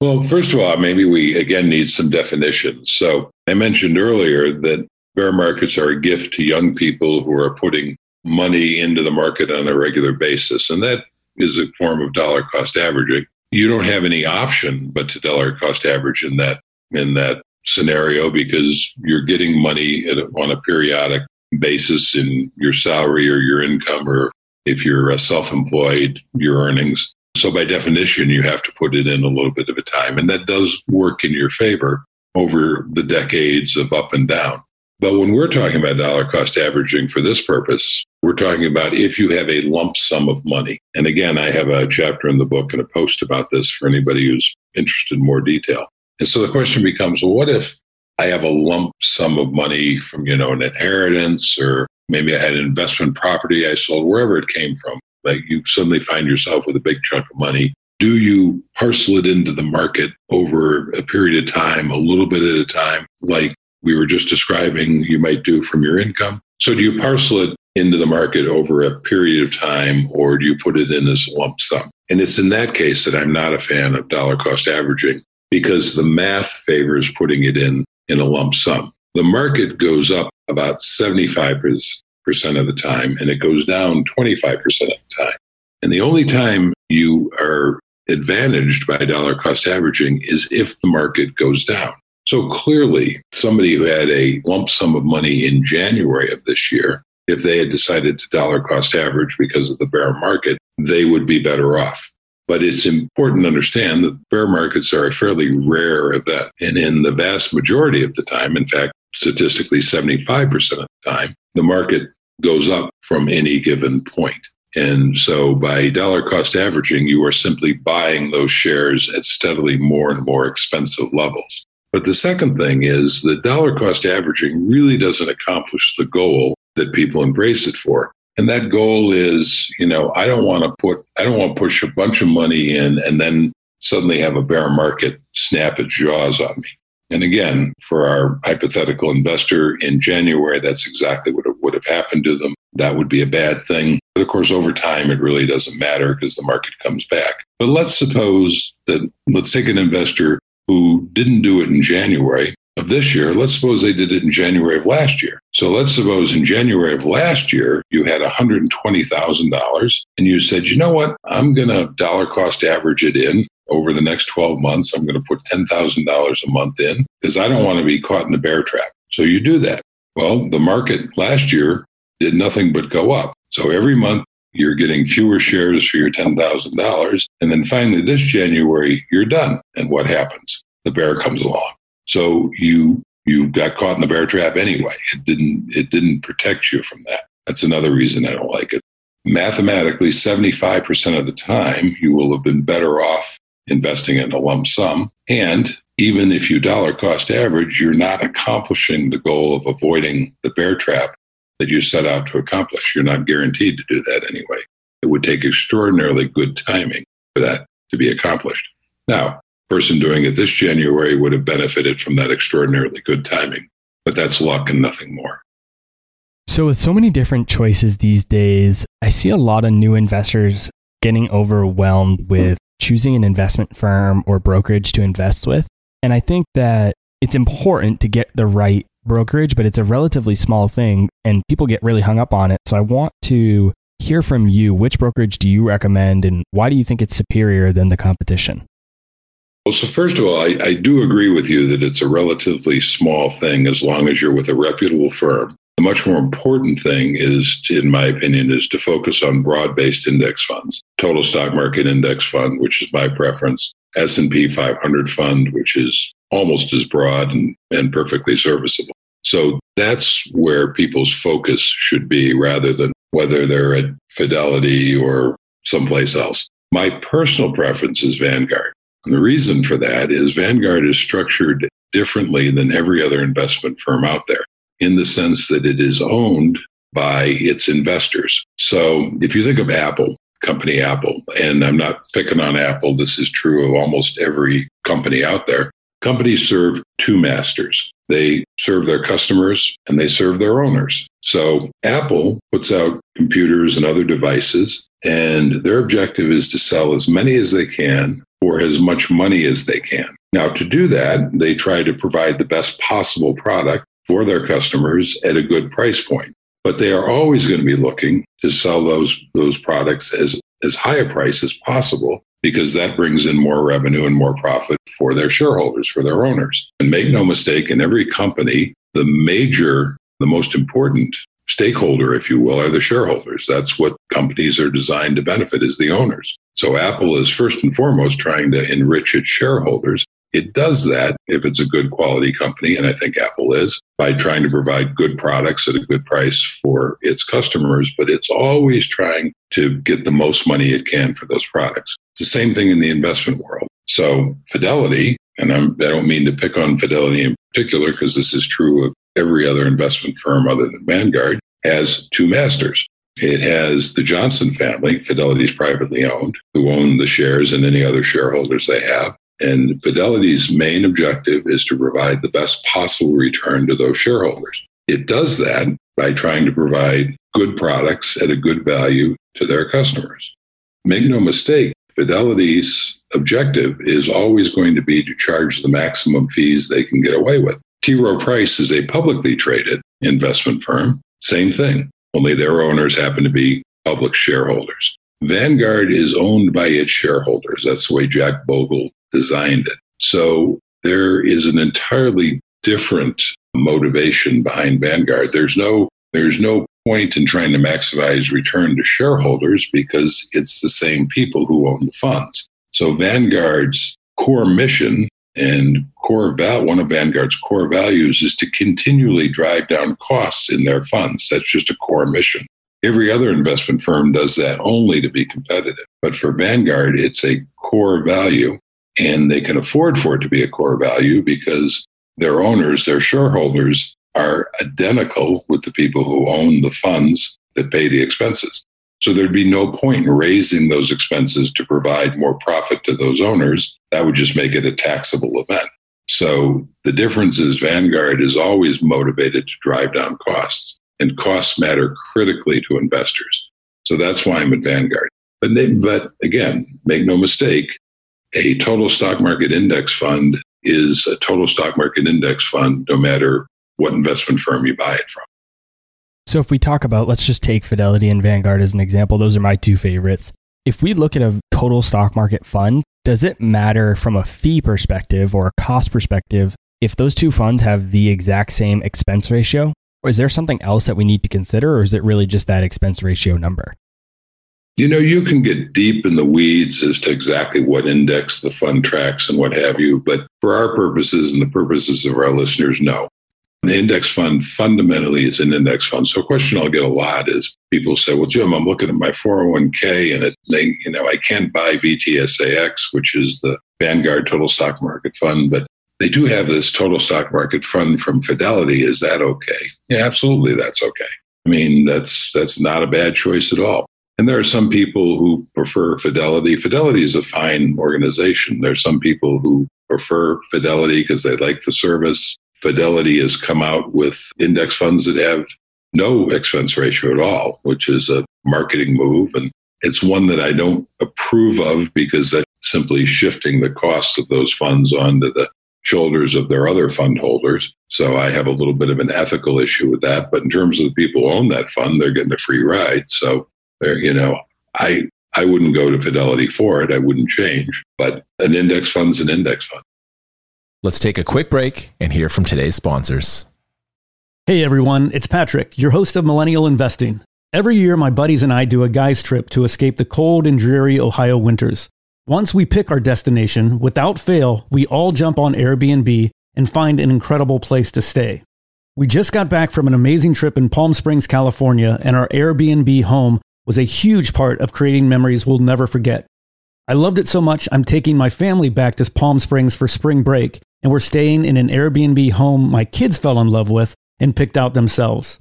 Well, first of all, maybe we again need some definitions. So I mentioned earlier that bear markets are a gift to young people who are putting money into the market on a regular basis. And that is a form of dollar cost averaging. You don't have any option but to dollar cost average in that in that scenario, because you're getting money at a, on a periodic basis in your salary or your income, or if you're self-employed, your earnings. So by definition, you have to put it in a little bit of a time. And that does work in your favor over the decades of up and down. But when we're talking about dollar cost averaging for this purpose, we're talking about if you have a lump sum of money. And again, I have a chapter in the book and a post about this for anybody who's interested in more detail. And so the question becomes, well, what if I have a lump sum of money from, you know, an inheritance, or maybe I had an investment property I sold, wherever it came from. Like, you suddenly find yourself with a big chunk of money. Do you parcel it into the market over a period of time, a little bit at a time, like we were just describing you might do from your income? So do you parcel it into the market over a period of time, or do you put it in as a lump sum? And it's in that case that I'm not a fan of dollar cost averaging, because the math favors putting it in in a lump sum. The market goes up about seventy-five percent of the time, and it goes down twenty-five percent of the time. And the only time you are advantaged by dollar cost averaging is if the market goes down. So clearly, somebody who had a lump sum of money in January of this year, if they had decided to dollar cost average because of the bear market, they would be better off. But it's important to understand that bear markets are a fairly rare event. And in the vast majority of the time, in fact, statistically seventy-five percent of the time, the market goes up from any given point. And so by dollar cost averaging, you are simply buying those shares at steadily more and more expensive levels. But the second thing is that dollar cost averaging really doesn't accomplish the goal that people embrace it for. And that goal is, you know, I don't want to put, I don't want to push a bunch of money in and then suddenly have a bear market snap its jaws on me. And again, for our hypothetical investor in January, that's exactly what would have happened to them. That would be a bad thing. But of course, over time, it really doesn't matter because the market comes back. But let's suppose that, let's take an investor who didn't do it in January of this year. Let's suppose they did it in January of last year. So let's suppose in January of last year, you had one hundred twenty thousand dollars and you said, you know what, I'm going to dollar cost average it in over the next twelve months. I'm going to put ten thousand dollars a month in because I don't want to be caught in the bear trap. So you do that. Well, the market last year did nothing but go up. So every month you're getting fewer shares for your ten thousand dollars. And then finally this January, you're done. And what happens? The bear comes along. So you you got caught in the bear trap anyway. It didn't it didn't protect you from that. That's another reason I don't like it. Mathematically, seventy-five percent of the time, you will have been better off investing in a lump sum. And even if you dollar cost average, you're not accomplishing the goal of avoiding the bear trap that you set out to accomplish. You're not guaranteed to do that anyway. It would take extraordinarily good timing for that to be accomplished. Now, person doing it this January would have benefited from that extraordinarily good timing, but that's luck and nothing more. So with so many different choices these days, I see a lot of new investors getting overwhelmed with choosing an investment firm or brokerage to invest with. And I think that it's important to get the right brokerage, but it's a relatively small thing and people get really hung up on it. So I want to hear from you. Which brokerage do you recommend and why do you think it's superior than the competition? Well, so first of all, I, I do agree with you that it's a relatively small thing as long as you're with a reputable firm. The much more important thing is, to, in my opinion, is to focus on broad-based index funds, total stock market index fund, which is my preference, S and P five hundred fund, which is almost as broad and, and perfectly serviceable. So that's where people's focus should be rather than whether they're at Fidelity or someplace else. My personal preference is Vanguard. And the reason for that is Vanguard is structured differently than every other investment firm out there in the sense that it is owned by its investors. So if you think of Apple, company Apple, and I'm not picking on Apple, this is true of almost every company out there. Companies serve two masters. They serve their customers and they serve their owners. So Apple puts out computers and other devices, and their objective is to sell as many as they can for as much money as they can. Now, to do that, they try to provide the best possible product for their customers at a good price point. But they are always going to be looking to sell those, those products as, as high a price as possible, because that brings in more revenue and more profit for their shareholders, for their owners. And make no mistake, in every company, the major, the most important stakeholder, if you will, are the shareholders. That's what companies are designed to benefit, is the owners. So Apple is first and foremost trying to enrich its shareholders. It does that, if it's a good quality company, and I think Apple is, by trying to provide good products at a good price for its customers, but it's always trying to get the most money it can for those products. It's the same thing in the investment world. So Fidelity, and I'm, I don't mean to pick on Fidelity in particular, because this is true of every other investment firm other than Vanguard, has two masters. It has the Johnson family, Fidelity's privately owned, who own the shares and any other shareholders they have. And Fidelity's main objective is to provide the best possible return to those shareholders. It does that by trying to provide good products at a good value to their customers. Make no mistake, Fidelity's objective is always going to be to charge the maximum fees they can get away with. T. Rowe Price is a publicly traded investment firm. Same thing, only their owners happen to be public shareholders. Vanguard is owned by its shareholders. That's the way Jack Bogle designed it. So there is an entirely different motivation behind Vanguard. There's no, there's no point in trying to maximize return to shareholders, because it's the same people who own the funds. So Vanguard's core mission and core val- one of Vanguard's core values is to continually drive down costs in their funds. That's just a core mission. Every other investment firm does that only to be competitive. But for Vanguard, it's a core value, and they can afford for it to be a core value because their owners, their shareholders, are identical with the people who own the funds that pay the expenses. So there'd be no point in raising those expenses to provide more profit to those owners. That would just make it a taxable event. So the difference is Vanguard is always motivated to drive down costs, and costs matter critically to investors. So that's why I'm at Vanguard. But, they, but again, make no mistake, a total stock market index fund is a total stock market index fund, no matter what investment firm you buy it from. So if we talk about, let's just take Fidelity and Vanguard as an example. Those are my two favorites. If we look at a total stock market fund, does it matter from a fee perspective or a cost perspective if those two funds have the exact same expense ratio? Or is there something else that we need to consider, or is it really just that expense ratio number? You know, you can get deep in the weeds as to exactly what index the fund tracks and what have you, but for our purposes and the purposes of our listeners, no. An index fund fundamentally is an index fund. So a question I'll get a lot is people say, well, Jim, I'm looking at my four oh one k and it, they, you know, I can't buy V T S A X, which is the Vanguard Total Stock Market Fund, but they do have this total stock market fund from Fidelity. Is that okay? Yeah, absolutely. That's okay. I mean, that's that's not a bad choice at all. And there are some people who prefer Fidelity. Fidelity is a fine organization. There are some people who prefer Fidelity because they like the service. Fidelity has come out with index funds that have no expense ratio at all, which is a marketing move. And it's one that I don't approve of because that's simply shifting the costs of those funds onto the shoulders of their other fund holders. So I have a little bit of an ethical issue with that. But in terms of the people who own that fund, they're getting a free ride. So There, you know, I I wouldn't go to Fidelity for it. I wouldn't change. But an index fund's an index fund. Let's take a quick break and hear from today's sponsors. Hey, everyone. It's Patrick, your host of Millennial Investing. Every year, my buddies and I do a guy's trip to escape the cold and dreary Ohio winters. Once we pick our destination, without fail, we all jump on Airbnb and find an incredible place to stay. We just got back from an amazing trip in Palm Springs, California, and our Airbnb home was a huge part of creating memories we'll never forget. I loved it so much, I'm taking my family back to Palm Springs for spring break, and we're staying in an Airbnb home my kids fell in love with and picked out themselves.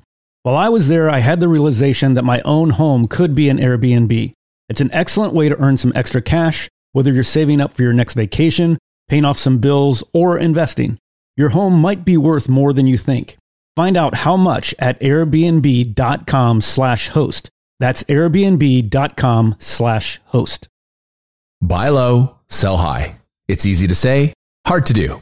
While I was there, I had the realization that my own home could be an Airbnb. It's an excellent way to earn some extra cash, whether you're saving up for your next vacation, paying off some bills, or investing. Your home might be worth more than you think. Find out how much at airbnb.com slash host. That's airbnb.com slash host. Buy low, sell high. It's easy to say, hard to do.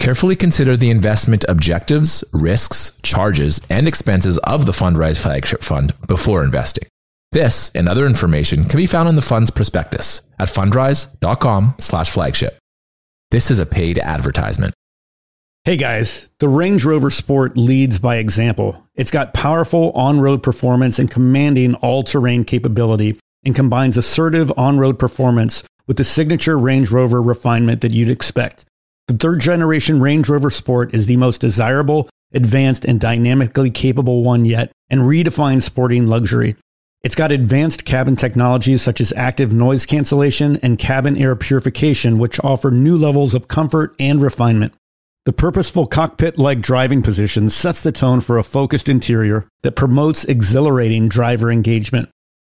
Carefully consider the investment objectives, risks, charges, and expenses of the Fundrise flagship fund before investing. This and other information can be found in the fund's prospectus at fundrise.com slash flagship. This is a paid advertisement. Hey guys, the Range Rover Sport leads by example. It's got powerful on-road performance and commanding all-terrain capability, and combines assertive on-road performance with the signature Range Rover refinement that you'd expect. The third-generation Range Rover Sport is the most desirable, advanced, and dynamically capable one yet, and redefines sporting luxury. It's got advanced cabin technologies such as active noise cancellation and cabin air purification, which offer new levels of comfort and refinement. The purposeful cockpit-like driving position sets the tone for a focused interior that promotes exhilarating driver engagement.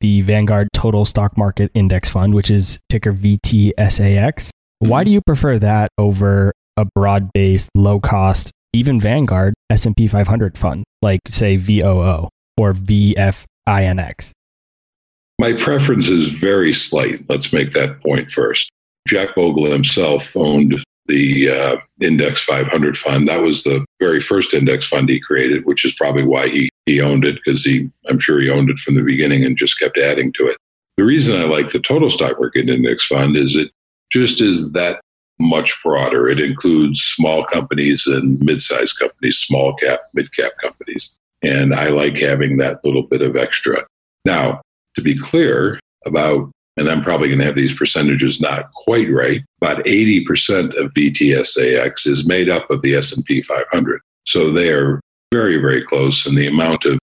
the Vanguard Total Stock Market Index Fund, which is ticker V T S A X. Why do you prefer that over a broad-based, low-cost, even Vanguard S and P five hundred fund, like say V O O or V F I N X? My preference is very slight. Let's make that point first. Jack Bogle himself owned the uh, Index five hundred fund. That was the very first index fund he created, which is probably why he, he owned it, because he I'm sure he owned it from the beginning and just kept adding to it. The reason I like the Total Stock Market Index Fund is it just is that much broader. It includes small companies and mid-sized companies, small cap, mid-cap companies. And I like having that little bit of extra. Now, to be clear about, and I'm probably going to have these percentages not quite right, about eighty percent of V T S A X is made up of the S and P five hundred. So they are very, very close. And the amount of,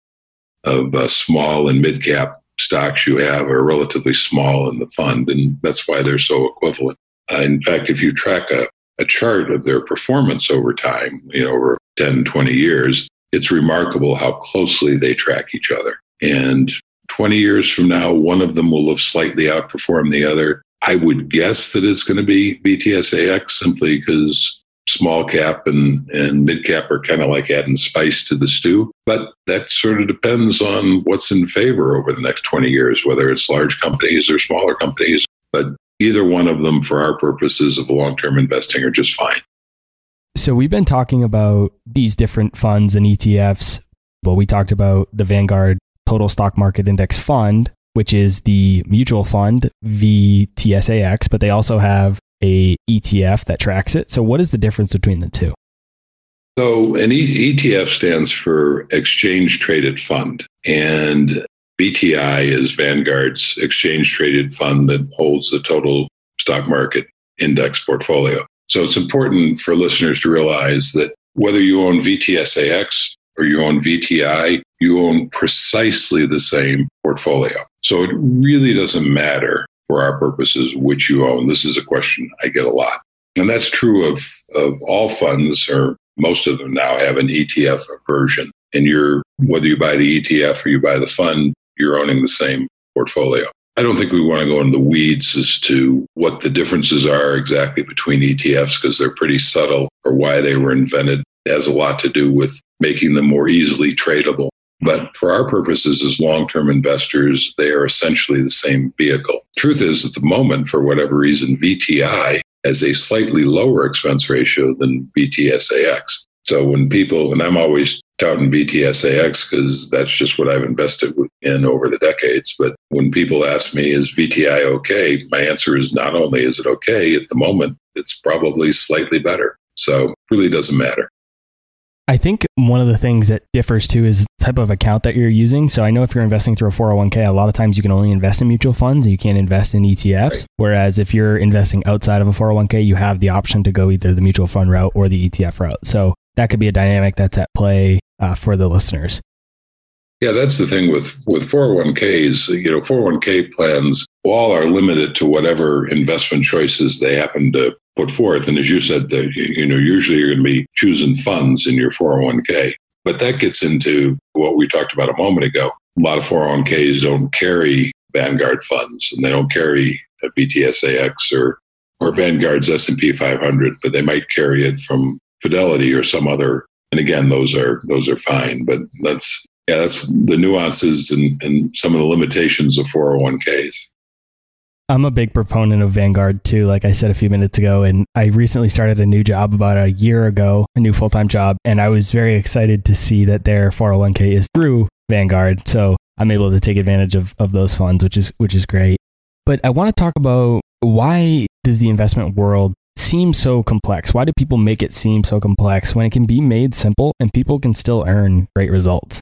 of uh, small and mid-cap stocks you have are relatively small in the fund. And that's why they're so equivalent. Uh, in fact, if you track a, a chart of their performance over time, you know, over ten, twenty years, it's remarkable how closely they track each other. And twenty years from now, one of them will have slightly outperformed the other. I would guess that it's going to be V T S A X simply because small cap and, and mid cap are kind of like adding spice to the stew. But that sort of depends on what's in favor over the next twenty years, whether it's large companies or smaller companies. But either one of them for our purposes of long-term investing are just fine. So we've been talking about these different funds and E T Fs. Well, we talked about the Vanguard Total Stock Market Index Fund, which is the mutual fund, V T S A X, but they also have a E T F that tracks it. So what is the difference between the two? So an e- ETF stands for Exchange Traded Fund. And V T I is Vanguard's exchange-traded fund that holds the total stock market index portfolio. So it's important for listeners to realize that whether you own V T S A X or you own V T I, you own precisely the same portfolio. So it really doesn't matter for our purposes which you own. This is a question I get a lot. And that's true of, of all funds, or most of them now have an E T F version. And you're, whether you buy the E T F or you buy the fund, you're owning the same portfolio. I don't think we want to go into the weeds as to what the differences are exactly between E T Fs, because they're pretty subtle, or why they were invented. It has a lot to do with making them more easily tradable. But for our purposes as long-term investors, they are essentially the same vehicle. Truth is, at the moment, for whatever reason, V T I has a slightly lower expense ratio than V T S A X. So when people, and I'm always touting V T S A X because that's just what I've invested in over the decades. But when people ask me, is V T I okay? My answer is not only is it okay at the moment, it's probably slightly better. So it really doesn't matter. I think one of the things that differs too is the type of account that you're using. So I know if you're investing through a four oh one k, a lot of times you can only invest in mutual funds and you can't invest in E T Fs. Right. Whereas if you're investing outside of a four oh one k, you have the option to go either the mutual fund route or the E T F route. So that could be a dynamic that's at play uh, for the listeners. Yeah, that's the thing with, with four oh one k's, you know, four oh one k plans all are limited to whatever investment choices they happen to put forth. And as you said, that, you know, usually you're going to be choosing funds in your four oh one k. But that gets into what we talked about a moment ago. A lot of four oh one k's don't carry Vanguard funds, and they don't carry a V T S A X or, or Vanguard's S and P five hundred, but they might carry it from Fidelity or some other. And again, those are those are fine. But that's, yeah, that's the nuances and, and some of the limitations of four oh one k's. I'm a big proponent of Vanguard too, like I said a few minutes ago, and I recently started a new job about a year ago, a new full-time job, and I was very excited to see that their four oh one k is through Vanguard, so I'm able to take advantage of, of those funds, which is which is great. But I want to talk about, why does the investment world seem so complex? Why do people make it seem so complex when it can be made simple and people can still earn great results?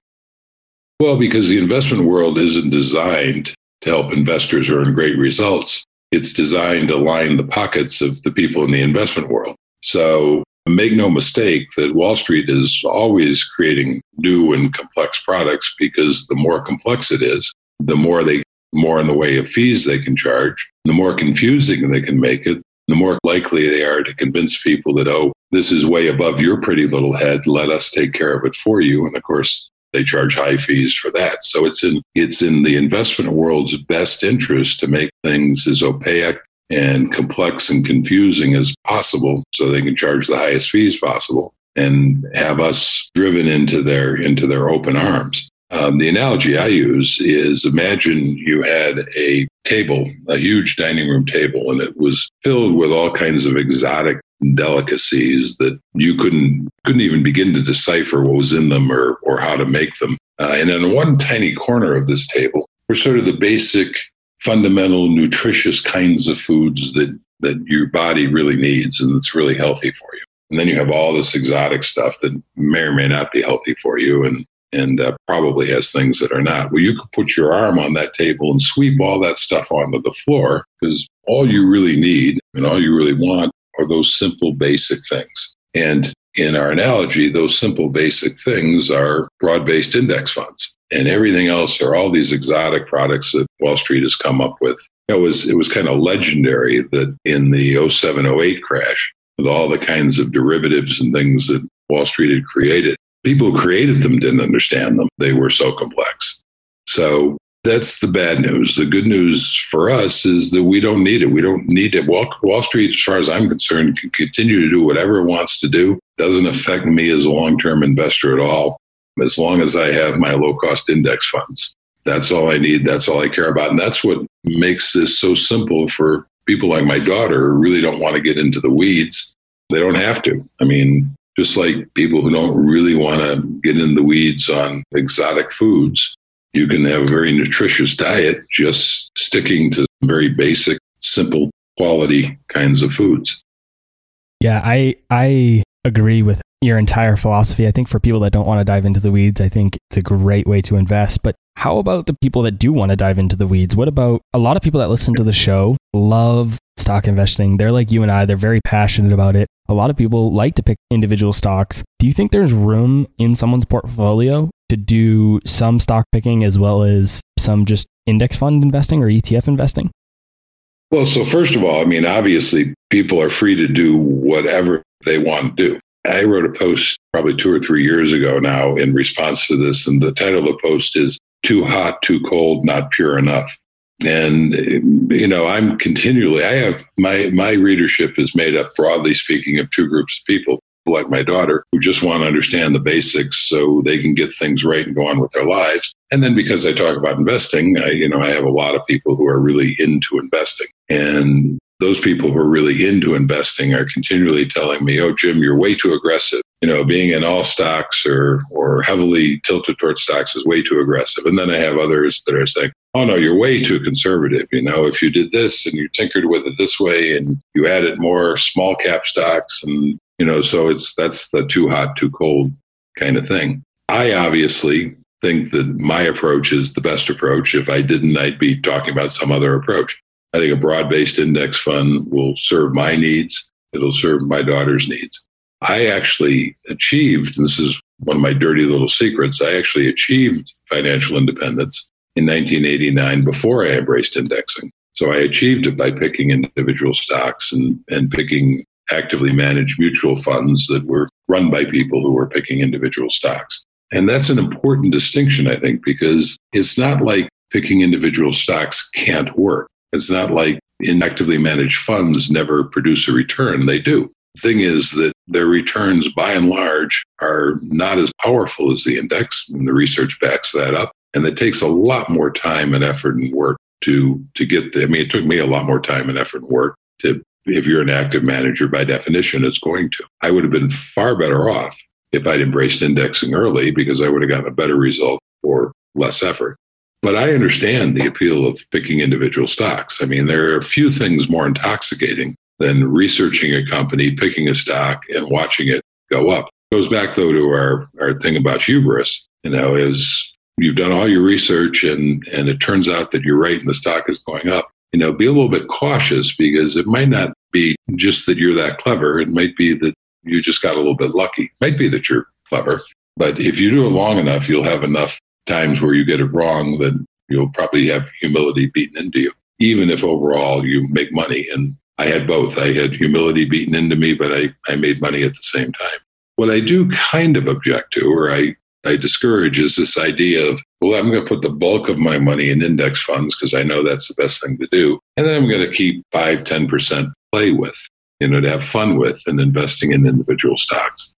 Well, because the investment world isn't designed to help investors earn great results. It's designed to line the pockets of the people in the investment world. So make no mistake that Wall Street is always creating new and complex products, because the more complex it is, the more they, more in the way of fees they can charge, the more confusing they can make it, the more likely they are to convince people that, oh, this is way above your pretty little head, let us take care of it for you. And of course, they charge high fees for that. So it's in it's in the investment world's best interest to make things as opaque and complex and confusing as possible, so they can charge the highest fees possible and have us driven into their into their open arms. Um, the analogy I use is, imagine you had a table, a huge dining room table, and it was filled with all kinds of exotic delicacies that you couldn't couldn't even begin to decipher what was in them or or how to make them. Uh, and in one tiny corner of this table were sort of the basic, fundamental, nutritious kinds of foods that that your body really needs and that's really healthy for you. And then you have all this exotic stuff that may or may not be healthy for you, and and uh, probably has things that are not. Well, you could put your arm on that table and sweep all that stuff onto the floor, because all you really need and all you really want are those simple, basic things. And in our analogy, those simple, basic things are broad-based index funds. And everything else are all these exotic products that Wall Street has come up with. It was, it was kind of legendary that in the oh seven oh eight crash, with all the kinds of derivatives and things that Wall Street had created, people who created them didn't understand them. They were so complex. So that's the bad news. The good news for us is that we don't need it. We don't need it. Wall, Wall Street, as far as I'm concerned, can continue to do whatever it wants to do. Doesn't affect me as a long-term investor at all, as long as I have my low-cost index funds. That's all I need. That's all I care about. And that's what makes this so simple for people like my daughter, who really don't want to get into the weeds. They don't have to. I mean, just like people who don't really want to get in the weeds on exotic foods, you can have a very nutritious diet just sticking to very basic, simple, quality kinds of foods. Yeah, I I agree with your entire philosophy. I think for people that don't want to dive into the weeds, I think it's a great way to invest. But how about the people that do want to dive into the weeds? What about a lot of people that listen to the show love stock investing? They're like you and I. They're very passionate about it. A lot of people like to pick individual stocks. Do you think there's room in someone's portfolio to do some stock picking as well as some just index fund investing or E T F investing? Well, so first of all, I mean, obviously, people are free to do whatever they want to do. I wrote a post probably two or three years ago now in response to this, and the title of the post is "Too Hot, Too Cold, Not Pure Enough." And, you know, I'm continually, I have, my, my readership is made up, broadly speaking, of two groups of people. like my daughter, who just want to understand the basics so they can get things right and go on with their lives. And then because I talk about investing, I, you know, I have a lot of people who are really into investing. And those people who are really into investing are continually telling me, oh, Jim, you're way too aggressive. You know, being in all stocks or or heavily tilted towards stocks is way too aggressive. And then I have others that are saying, oh, no, you're way too conservative. You know, if you did this and you tinkered with it this way and you added more small cap stocks and, you know, so it's that's the too hot, too cold kind of thing. I obviously think that my approach is the best approach. If I didn't, I'd be talking about some other approach. I think a broad-based index fund will serve my needs. It'll serve my daughter's needs. I actually achieved, and this is one of my dirty little secrets, I actually achieved financial independence in nineteen eighty-nine before I embraced indexing. So I achieved it by picking individual stocks and, and picking actively managed mutual funds that were run by people who were picking individual stocks. And that's an important distinction, I think, because it's not like picking individual stocks can't work. It's not like inactively managed funds never produce a return. They do. The thing is that their returns, by and large, are not as powerful as the index, and the research backs that up. And it takes a lot more time and effort and work to to get there. I mean, it took me a lot more time and effort and work to, if you're an active manager, by definition, it's going to. I would have been far better off if I'd embraced indexing early because I would have gotten a better result for less effort. But I understand the appeal of picking individual stocks. I mean, there are a few things more intoxicating than researching a company, picking a stock, and watching it go up. It goes back, though, to our, our thing about hubris. You know, is you've done all your research and, and it turns out that you're right and the stock is going up. You know, be a little bit cautious because it might not be just that you're that clever. It might be that you just got a little bit lucky. It might be that you're clever. But if you do it long enough, you'll have enough times where you get it wrong, then you'll probably have humility beaten into you, even if overall you make money. And I had both. I had humility beaten into me, but I, I made money at the same time. What I do kind of object to, or I, I discourage, is this idea of, well, I'm going to put the bulk of my money in index funds because I know that's the best thing to do. And then I'm going to keep five, ten percent play with, you know, to have fun with and investing in individual stocks.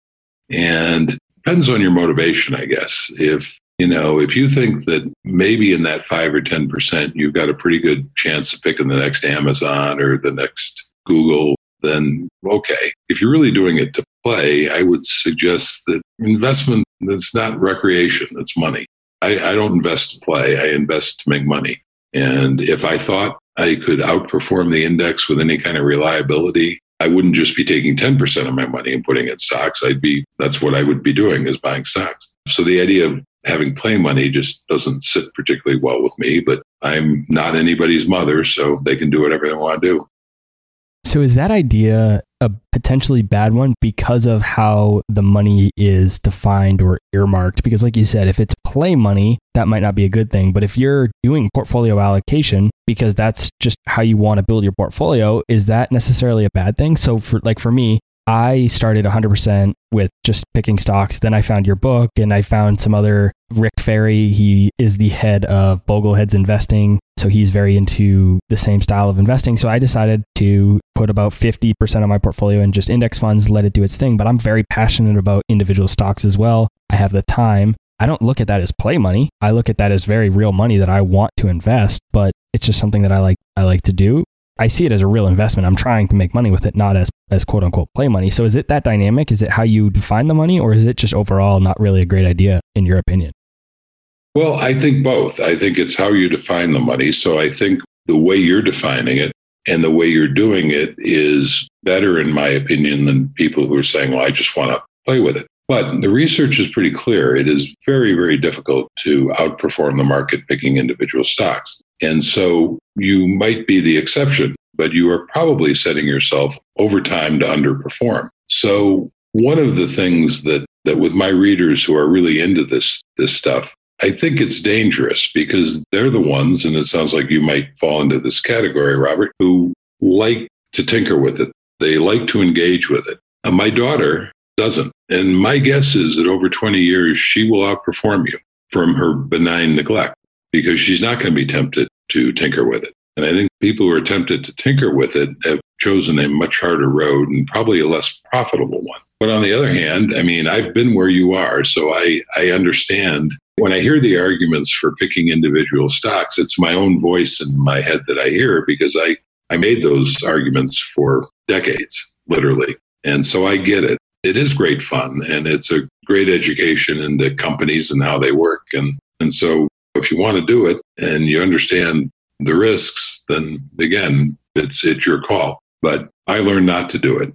And depends on your motivation, I guess. If You know, if you think that maybe in that five or ten percent, you've got a pretty good chance of picking the next Amazon or the next Google, then okay. If you're really doing it to play, I would suggest that investment, that's not recreation, it's money. I, I don't invest to play, I invest to make money. And if I thought I could outperform the index with any kind of reliability, I wouldn't just be taking ten percent of my money and putting it in stocks. I'd be, that's what I would be doing is buying stocks. So the idea of having play money just doesn't sit particularly well with me, but I'm not anybody's mother, so they can do whatever they want to do. So is that idea a potentially bad one because of how the money is defined or earmarked? Because like you said, if it's play money, that might not be a good thing. But if you're doing portfolio allocation, because that's just how you want to build your portfolio, is that necessarily a bad thing? So for like for me, I started one hundred percent with just picking stocks. Then I found your book and I found some other Rick Ferri. He is the head of Bogleheads investing. So he's very into the same style of investing. So I decided to put about fifty percent of my portfolio in just index funds, let it do its thing. But I'm very passionate about individual stocks as well. I have the time. I don't look at that as play money. I look at that as very real money that I want to invest, but it's just something that I like, I like to do. I see it as a real investment. I'm trying to make money with it, not as, as quote unquote play money. So is it that dynamic? Is it how you define the money, or is it just overall not really a great idea in your opinion? Well, I think both. I think it's how you define the money. So I think the way you're defining it and the way you're doing it is better, in my opinion, than people who are saying, well, I just want to play with it. But the research is pretty clear. It is very, very difficult to outperform the market picking individual stocks. And so you might be the exception, but you are probably setting yourself over time to underperform. So one of the things that, that with my readers who are really into this, this stuff, I think it's dangerous because they're the ones, and it sounds like you might fall into this category, Robert, who like to tinker with it. They like to engage with it. And my daughter doesn't. And my guess is that over twenty years, she will outperform you from her benign neglect, because she's not going to be tempted to tinker with it. And I think people who are tempted to tinker with it have chosen a much harder road and probably a less profitable one. But on the other hand, I mean, I've been where you are, so I, I understand. When I hear the arguments for picking individual stocks, it's my own voice in my head that I hear, because I, I made those arguments for decades, literally. And so I get it. It is great fun, and it's a great education into companies and how they work. And, and so if you want to do it and you understand the risks, then again, it's, it's your call. But I learned not to do it.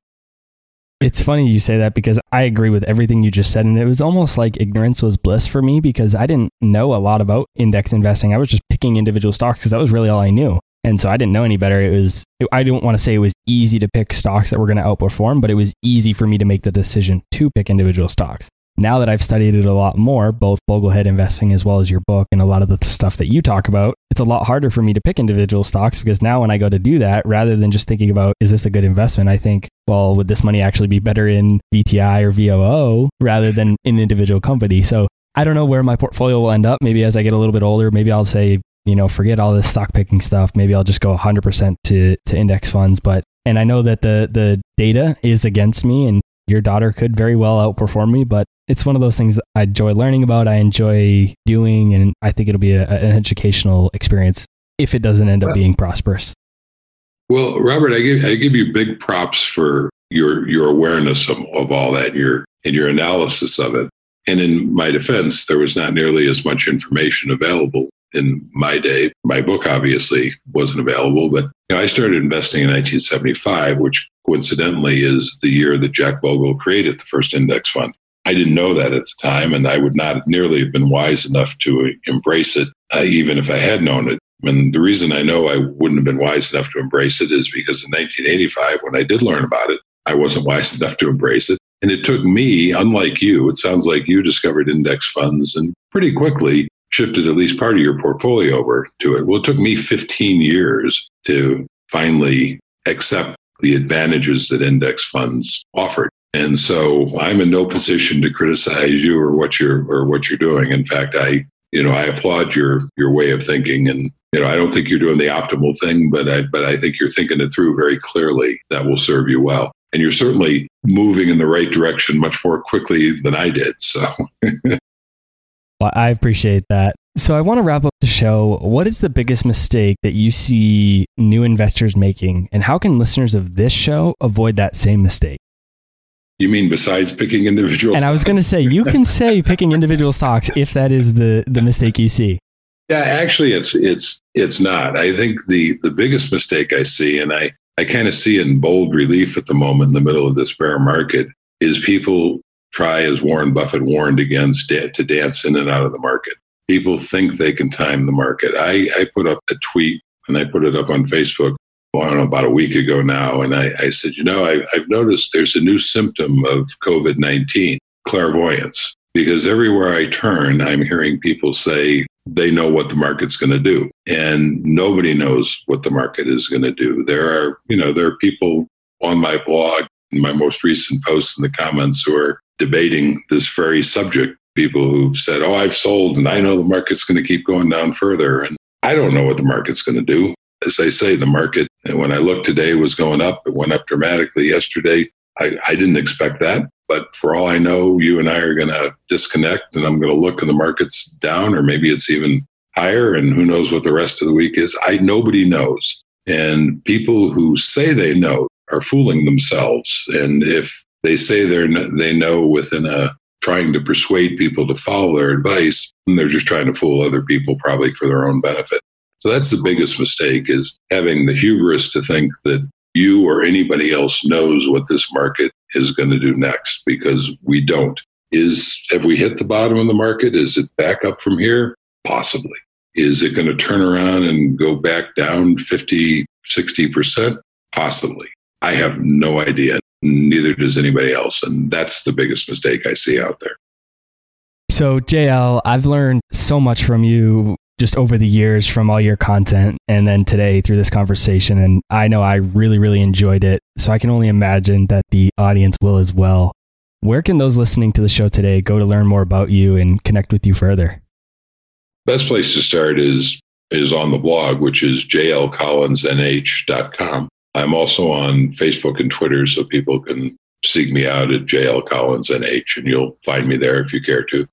It's funny you say that, because I agree with everything you just said. And it was almost like ignorance was bliss for me, because I didn't know a lot about index investing. I was just picking individual stocks because that was really all I knew. And so I didn't know any better. It was, I don't want to say it was easy to pick stocks that were going to outperform, but it was easy for me to make the decision to pick individual stocks. Now that I've studied it a lot more, both Boglehead investing as well as your book and a lot of the stuff that you talk about, it's a lot harder for me to pick individual stocks, because now when I go to do that, rather than just thinking about, is this a good investment? I think, well, would this money actually be better in V T I or V O O rather than in individual company? So I don't know where my portfolio will end up. Maybe as I get a little bit older, maybe I'll say, you know, forget all this stock picking stuff. Maybe I'll just go one hundred percent to, to index funds. But, and I know that the, the data is against me, and your daughter could very well outperform me, but it's one of those things that I enjoy learning about, I enjoy doing, and I think it'll be a, an educational experience if it doesn't end up being prosperous. Well, Robert, I give, I give you big props for your your awareness of, of all that, your and your analysis of it. And in my defense, there was not nearly as much information available in my day. My book obviously wasn't available, but you know, I started investing in nineteen seventy-five, which coincidentally is the year that Jack Bogle created the first index fund. I didn't know that at the time, and I would not nearly have been wise enough to embrace it, uh, even if I had known it. And the reason I know I wouldn't have been wise enough to embrace it is because in nineteen eighty-five, when I did learn about it, I wasn't wise enough to embrace it. And it took me, unlike you, it sounds like you discovered index funds and pretty quickly shifted at least part of your portfolio over to it. Well, it took me fifteen years to finally accept the advantages that index funds offered. And so I'm in no position to criticize you or what you're or what you're doing. In fact, I you know I applaud your your way of thinking, and you know I don't think you're doing the optimal thing, but I but I think you're thinking it through very clearly. That will serve you well, and you're certainly moving in the right direction much more quickly than I did. So, well, I appreciate that. So I want to wrap up the show. What is the biggest mistake that you see new investors making, and how can listeners of this show avoid that same mistake? You mean besides picking individual and stocks? And I was going to say, you can say picking individual stocks if that is the, the mistake you see. Yeah, actually, it's it's it's not. I think the, the biggest mistake I see, and I, I kind of see it in bold relief at the moment in the middle of this bear market, is people try, as Warren Buffett warned against, to dance in and out of the market. People think they can time the market. I, I put up a tweet, and I put it up on Facebook, I don't know, about a week ago now. And I, I said, you know, I, I've noticed there's a new symptom of COVID nineteen, clairvoyance, because everywhere I turn, I'm hearing people say they know what the market's going to do. And nobody knows what the market is going to do. There are, you know, there are people on my blog, in my most recent posts in the comments, who are debating this very subject. People who've said, oh, I've sold and I know the market's going to keep going down further. And I don't know what the market's going to do. As I say, the market, and when I looked today, was going up. It went up dramatically yesterday. I, I didn't expect that. But for all I know, you and I are going to disconnect, and I'm going to look and the market's down, or maybe it's even higher. And who knows what the rest of the week is? I nobody knows. And people who say they know are fooling themselves. And if they say they're they know within a trying to persuade people to follow their advice, then they're just trying to fool other people, probably for their own benefit. So that's the biggest mistake, is having the hubris to think that you or anybody else knows what this market is going to do next, because we don't. Is, have we hit the bottom of the market? Is it back up from here? Possibly. Is it going to turn around and go back down fifty, sixty percent? Possibly. I have no idea. Neither does anybody else. And that's the biggest mistake I see out there. So J L, I've learned so much from you just over the years, from all your content, and then today through this conversation. And I know I really, really enjoyed it. So I can only imagine that the audience will as well. Where can those listening to the show today go to learn more about you and connect with you further? Best place to start is is on the blog, which is j l collins n h dot com. I'm also on Facebook and Twitter, so people can seek me out at J L Collins N H, and you'll find me there if you care to.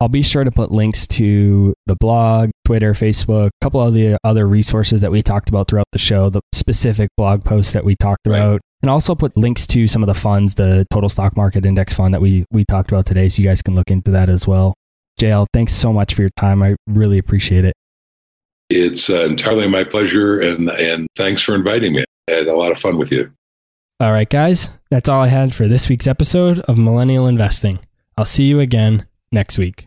I'll be sure to put links to the blog, Twitter, Facebook, a couple of the other resources that we talked about throughout the show, the specific blog posts that we talked about, right. And also put links to some of the funds, the Total Stock Market Index Fund that we we talked about today, so you guys can look into that as well. J L, thanks so much for your time. I really appreciate it. It's uh, entirely my pleasure, and and thanks for inviting me. I had a lot of fun with you. All right, guys, that's all I had for this week's episode of Millennial Investing. I'll see you again next week.